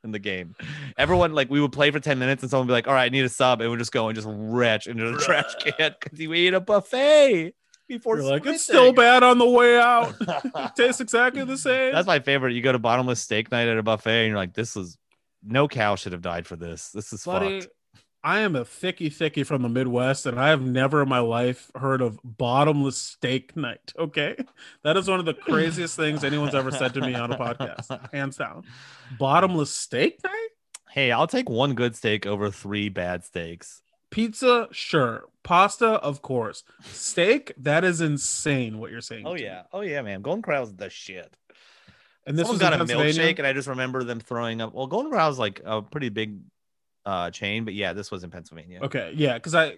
In the game, everyone like we would play for ten minutes and someone would be like, all right, I need a sub, and we'll just go and just retch into the trash can because we ate a buffet before. You're like, it's still bad on the way out. It tastes exactly the same. That's my favorite. You go to bottomless steak night at a buffet and you're like, this is no cow should have died for this. This is funny. I am a thicky thicky from the Midwest, and I have never in my life heard of bottomless steak night. Okay. That is one of the craziest things anyone's ever said to me on a podcast. Hands down. Bottomless steak night? Hey, I'll take one good steak over three bad steaks. Pizza, sure. Pasta, of course. Steak, that is insane what you're saying. Oh, yeah. Me. Oh, yeah, man. Golden Corral's the shit. And this Someone was got a milkshake, and I just remember them throwing up. Well, Golden Corral's like a pretty big uh chain, but yeah, this was in Pennsylvania. Okay, yeah, because I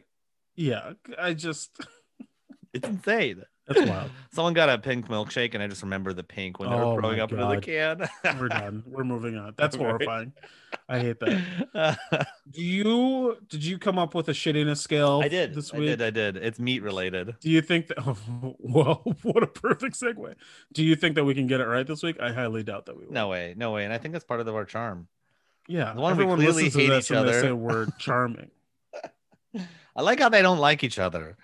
yeah I just it's insane. That's wild. Someone got a pink milkshake and I just remember the pink when they oh were throwing up into the can. We're done, we're moving on. That's right. Horrifying. I hate that. Do you did you come up with a shittiness scale? I did this week. I did, I did. It's meat related. Do you think that oh, whoa, what a perfect segue. Do you think that we can get it right this week? I highly doubt that we will. No way, no way. And I think that's part of our charm. Yeah, the one everyone we clearly hate each other. They say we're charming. I like how they don't like each other.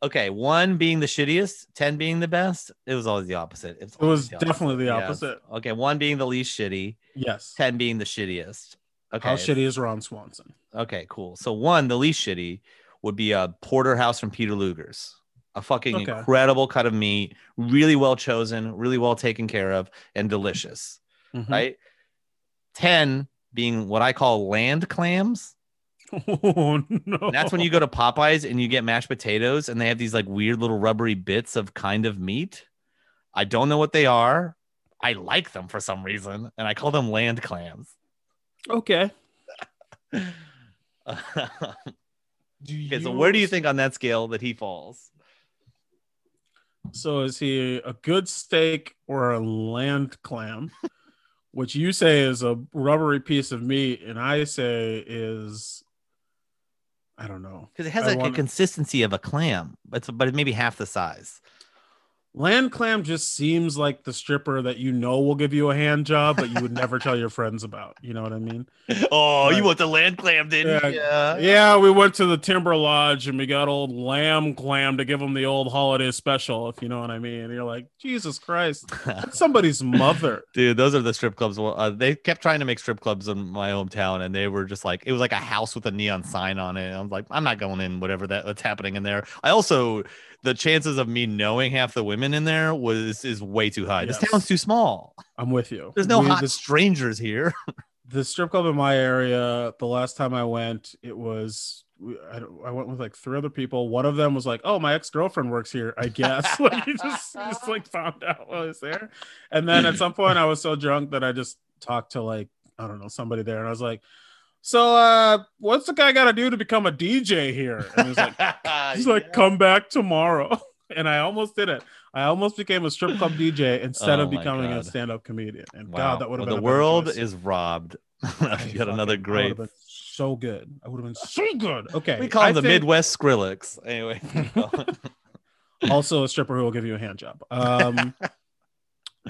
Okay, one being the shittiest, ten being the best. It was always the opposite. It's it was the definitely opposite. The opposite. Yes. Okay, one being the least shitty. Yes. Ten being the shittiest. Okay. How shitty is Ron Swanson? Okay, cool. So one, the least shitty, would be a porterhouse from Peter Luger's. A fucking okay. incredible cut of meat, really well chosen, really well taken care of, and delicious. Mm-hmm. Right. ten being what I call land clams. Oh, no. And that's when you go to Popeyes and you get mashed potatoes and they have these like weird little rubbery bits of kind of meat. I don't know what they are. I like them for some reason. And I call them land clams. Okay. do you... So where do you think on that scale that he falls? So is he a good steak or a land clam? Which you say is a rubbery piece of meat, and I say is, I don't know. Because it has like wanna... a consistency of a clam, but it's, but it may be half the size. Landclam just seems like the stripper that you know will give you a hand job, but you would never tell your friends about. You know what I mean? Oh, like, you went to Landclam, didn't you? Yeah. yeah, yeah. We went to the Timber Lodge and we got old Lamb Clam to give him the old holiday special, if you know what I mean. And you're like, Jesus Christ, that's somebody's mother, dude. Those are the strip clubs. Uh, they kept trying to make strip clubs in my hometown, and they were just like, it was like a house with a neon sign on it. I was like, I'm not going in. Whatever that what's happening in there. I also, the chances of me knowing half the women in there was is way too high. Yes. This town's too small. I'm with you. There's no we, hot the, strangers here. The strip club in my area, the last time I went, it was I, I went with like three other people. One of them was like, "Oh, my ex-girlfriend works here, I guess." Like you just, just like found out while I was there. And then at some point, I was so drunk that I just talked to like I don't know somebody there, and I was like, so uh what's the guy got to do to become a D J here? And he's like, he's yeah. like, come back tomorrow. And I almost did it. I almost became a strip club D J instead oh of becoming God. a stand-up comedian. And wow. God, that would have well, been the world is robbed. You got another great. So good. I would have been so good. Okay. We call him I the think... Midwest Skrillex. Anyway. Also a stripper who will give you a hand job. Um,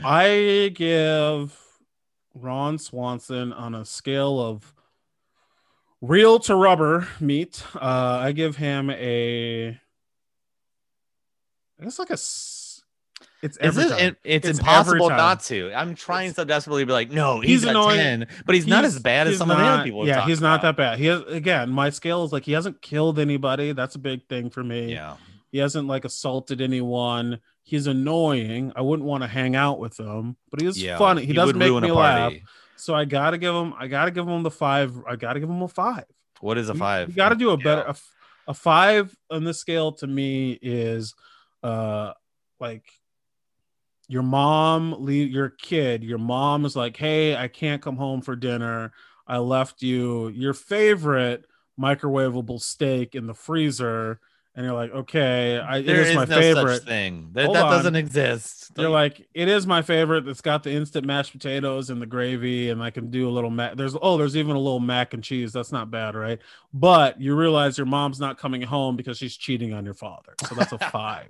I give Ron Swanson on a scale of real to rubber meat. Uh, I give him a... It's like a. It's it's, it, it's, it's impossible not to. I'm trying it's, so desperately to be like, no, he's, he's annoying, ten, but he's, he's not as bad as some of the other people. Yeah, he's not about. that bad. He has, again, my scale is like he hasn't killed anybody. That's a big thing for me. Yeah, he hasn't like assaulted anyone. He's annoying. I wouldn't want to hang out with him, but he is yeah, funny. He, he doesn't make me laugh. So I gotta give him. I gotta give him the five. I gotta give him a five. What is a five? You, you gotta do a better. Yeah. A, a five on this scale to me is. Uh, like your mom leave your kid. Your mom is like, "Hey, I can't come home for dinner. I left you your favorite microwavable steak in the freezer," and you're like, "Okay, I, there it is, is my no favorite such thing. That, that doesn't exist." You're like, "It is my favorite. It's got the instant mashed potatoes and the gravy, and I can do a little mac. There's oh, there's even a little mac and cheese. That's not bad, right?" But you realize your mom's not coming home because she's cheating on your father. So that's a five.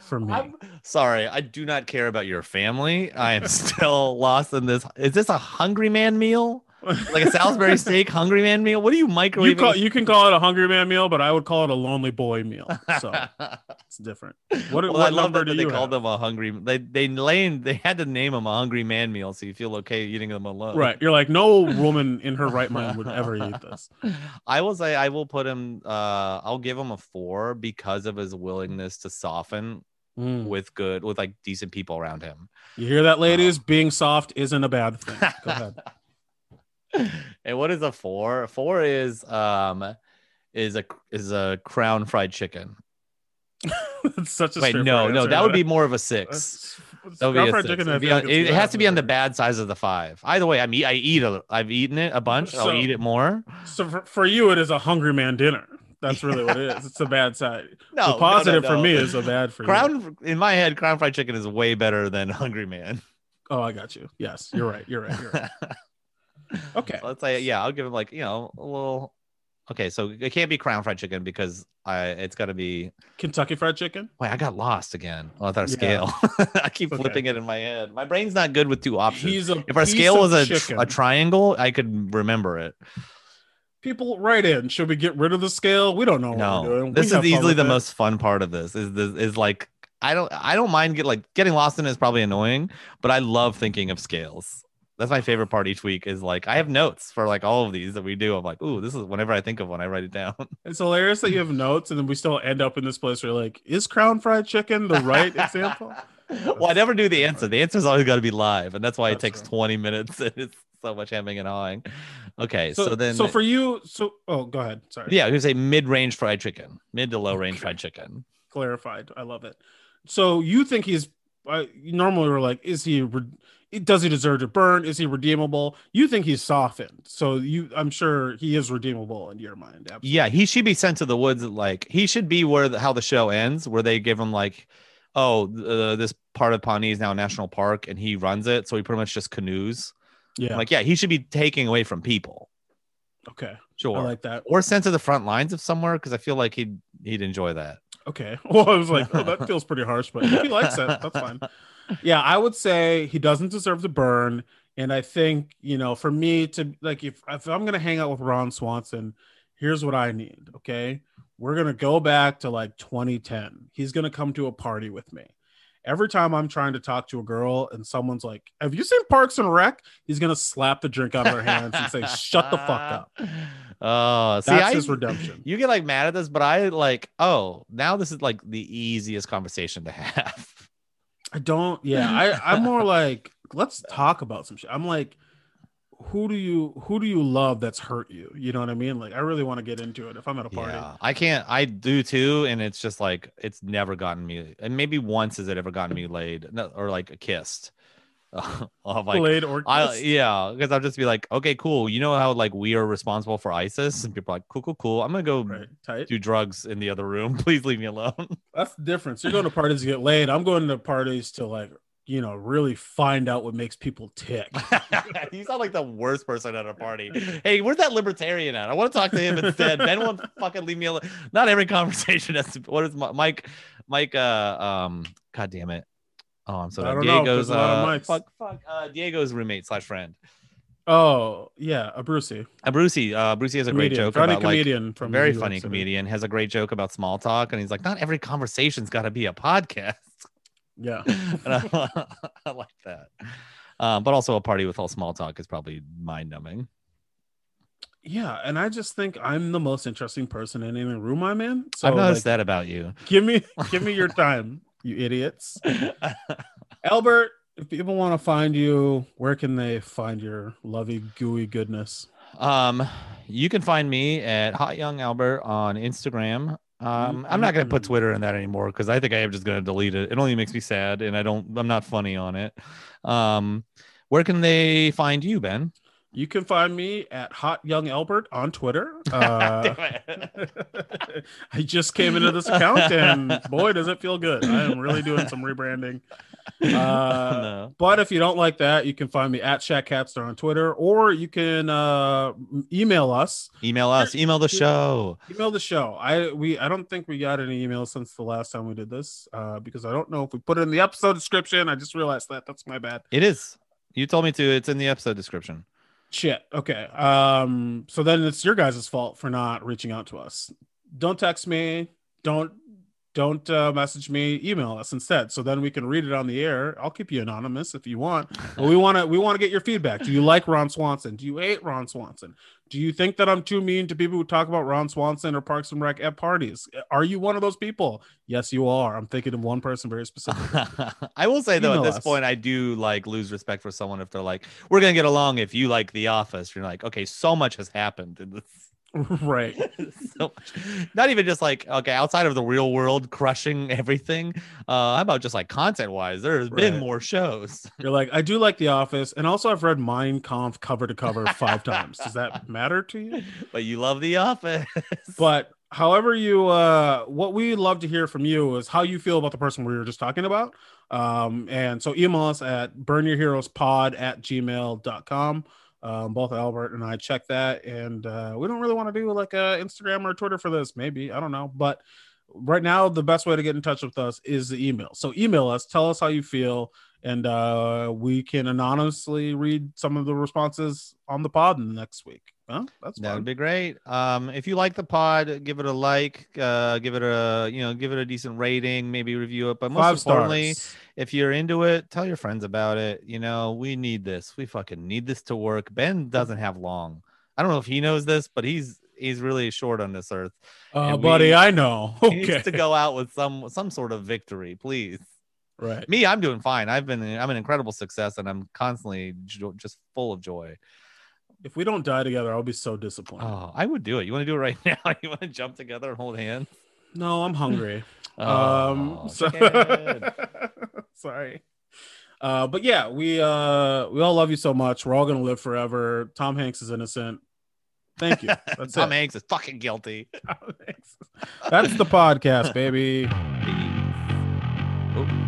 For me. I'm sorry, I do not care about your family. I am still lost in this. Is this a Hungry Man meal? Like a Salisbury steak Hungry Man meal? What do you microwave? You, call, you can call it a Hungry Man meal, but I would call it a Lonely Boy meal. So it's different. What, well, what I love that they called them a Hungry. They they named they had to name them a Hungry Man meal, so you feel okay eating them alone. Right? You're like, no woman in her right mind would ever eat this. I will say I will put him. Uh, I'll give him a four because of his willingness to soften. Mm. with good with like decent people around him. You hear that, ladies? Um, being soft isn't a bad thing. Go ahead. And what is a four? Four is um is a is a crown fried chicken. That's such a Wait, no, no, that would be more of a six. That would be a six. Be on, it has to be on the bad size of the five. Either way, I mean, I eat a, I've eaten it a bunch. So, I'll eat it more. So for, for you, it is a Hungry Man dinner. That's really what it is. It's a bad side. No, the positive no, no, no. for me is a bad for Crown, you. In my head, Crown Fried Chicken is way better than Hungry Man. Oh, I got you. Yes, you're right. You're right. You're right. Okay. So let's say, yeah, I'll give him like, you know, a little. Okay, so it can't be Crown Fried Chicken because I it's got to be. Kentucky Fried Chicken? Wait, I got lost again with our yeah. scale. I keep okay. flipping it in my head. My brain's not good with two options. If our scale was a, tr- a triangle, I could remember it. People write in. Should we get rid of the scale? We don't know what no, we're doing. We this is easily the it. most fun part of this. Is this is like I don't I don't mind get like getting lost in it is probably annoying, but I love thinking of scales. That's my favorite part each week is like I have notes for like all of these that we do. I'm like, ooh, this is whenever I think of one, I write it down. It's hilarious that you have notes and then we still end up in this place where you're like, is Crown Fried Chicken the right example? That's well, I never do the answer. The answer's always got to be live, and that's why that's it takes right. twenty minutes. And it's so much hemming and hawing. Okay, so, so then, so for you, so oh, go ahead. Sorry. Yeah, you say mid-range fried chicken, mid to low-range okay. fried chicken. Clarified. I love it. So you think he's uh, normally we're like, is he? Re- does he deserve to burn? Is he redeemable? You think he's softened? So you, I'm sure he is redeemable in your mind. Absolutely. Yeah, he should be sent to the woods. Like he should be where the, how the show ends, where they give him like. oh, uh, this part of Pawnee is now a national park and he runs it. So he pretty much just canoes. Yeah. I'm like, yeah, he should be taking away from people. Okay. Sure. I like that. Or sent to the front lines of somewhere because I feel like he'd, he'd enjoy that. okay. Well, I was like, oh, that feels pretty harsh, but if he likes it, that's fine. Yeah, I would say he doesn't deserve to burn. And I think, you know, for me to like, if, if I'm going to hang out with Ron Swanson, here's what I need. Okay. We're going to go back to like twenty ten. He's going to come to a party with me. Every time I'm trying to talk to a girl and someone's like, have you seen Parks and Rec? He's going to slap the drink out of her hands and say, shut the fuck up. Oh, see, that's I, his redemption. You get like mad at this, but I like, oh, now this is like the easiest conversation to have. I don't. Yeah. I, I'm more like, let's talk about some shit. I'm like, who do you who do you love that's hurt you? You know what I mean? Like, I really want to get into it if I'm at a party. Yeah, I can't. I do too, and it's just like it's never gotten me. And maybe once has it ever gotten me laid or like kissed. I'll like, laid or kissed. I, yeah, because I'll just be like, okay, cool. You know how like we are responsible for ISIS, and people are like, cool, cool, cool. I'm gonna go right, do drugs in the other room. Please leave me alone. That's the difference. You're going to parties to get laid. I'm going to parties to like, you know, really find out what makes people tick. You sound like the worst person at a party. Hey, where's that libertarian at? I want to talk to him instead. Ben won't fucking leave me alone. Not every conversation has to. What is Mike? Mike, uh, um, god damn it. Oh, I'm so Diego's know, uh, fuck, fuck, uh, Diego's roommate slash friend. Oh yeah, Abruzzi. Abruzzi. Uh, Abruzzi has a comedian. great joke funny about comedian like from very New funny York comedian City. Has a great joke about small talk, and he's like, not every conversation's got to be a podcast. Yeah, I, I like that. Um, but also a party with all small talk is probably mind numbing. Yeah, and I just think I'm the most interesting person in any room I'm in. So I've noticed like, that about you. Give me, give me your time, you idiots. Albert, if people want to find you, where can they find your lovey gooey goodness? Um, you can find me at Hot Young Albert on Instagram. Um, I'm not going to put Twitter in that anymore because I think I am just going to delete it. It only makes me sad, and I don't, I'm not funny on it. Um, where can they find you, Ben? You can find me at Hot Young Albert on Twitter. Uh, Damn it. I just came into this account, and boy, does it feel good. I am really doing some rebranding. Uh, no. But if you don't like that, you can find me at Shaq Capster on Twitter, or you can uh, email us. Email us. Email the show. Email the show. I we I don't think we got any emails since the last time we did this uh, because I don't know if we put it in the episode description. I just realized that. That's my bad. It is. You told me to. It's in the episode description. Shit. Okay. Um. So then it's your guys' fault for not reaching out to us. Don't text me. Don't. Don't uh, message me, email us instead. So then we can read it on the air. I'll keep you anonymous if you want. But we want to we want to get your feedback. Do you like Ron Swanson? Do you hate Ron Swanson? Do you think that I'm too mean to people who talk about Ron Swanson or Parks and Rec at parties? Are you one of those people? Yes, you are. I'm thinking of one person very specifically. I will say, though, email at this us. point, I do like lose respect for someone if they're like, we're going to get along if you like The Office. You're like, okay, so much has happened in this. Right. So not even just like, okay, outside of the real world crushing everything, uh how about just like content wise there's right. been more shows. You're like, I do like The Office, and also I've read Mein Kampf cover to cover five times. Does that matter to you? But you love The Office. But however you uh what we love to hear from you is how you feel about the person we were just talking about, um and so email us at burn your heroes pod at gmail dot com. Um, both Albert and I check that, and uh, we don't really want to do like a Instagram or Twitter for this. Maybe, I don't know, but right now the best way to get in touch with us is the email. So email us, tell us how you feel, and uh, we can anonymously read some of the responses on the pod in the next week. Well, that's that would be great. Um, if you like the pod, give it a like, uh, give it a you know, give it a decent rating, maybe review it. But most Five importantly, stars. If you're into it, tell your friends about it. You know, we need this. We fucking need this to work. Ben doesn't have long. I don't know if he knows this, but he's he's really short on this earth. Uh, buddy, we, I know. Okay. He needs to go out with some some sort of victory, please. Right. Me, I'm doing fine. I've been I'm an incredible success, and I'm constantly jo- just full of joy. If we don't die together, I'll be so disappointed. Oh, I would do it. You want to do it right now? You want to jump together and hold hands? No, I'm hungry. Oh, um, so- sorry. Uh, but yeah, we uh, we all love you so much. We're all gonna live forever. Tom Hanks is innocent. Thank you. That's Tom it. Hanks is fucking guilty. Tom Hanks. That's the podcast, baby. Oh.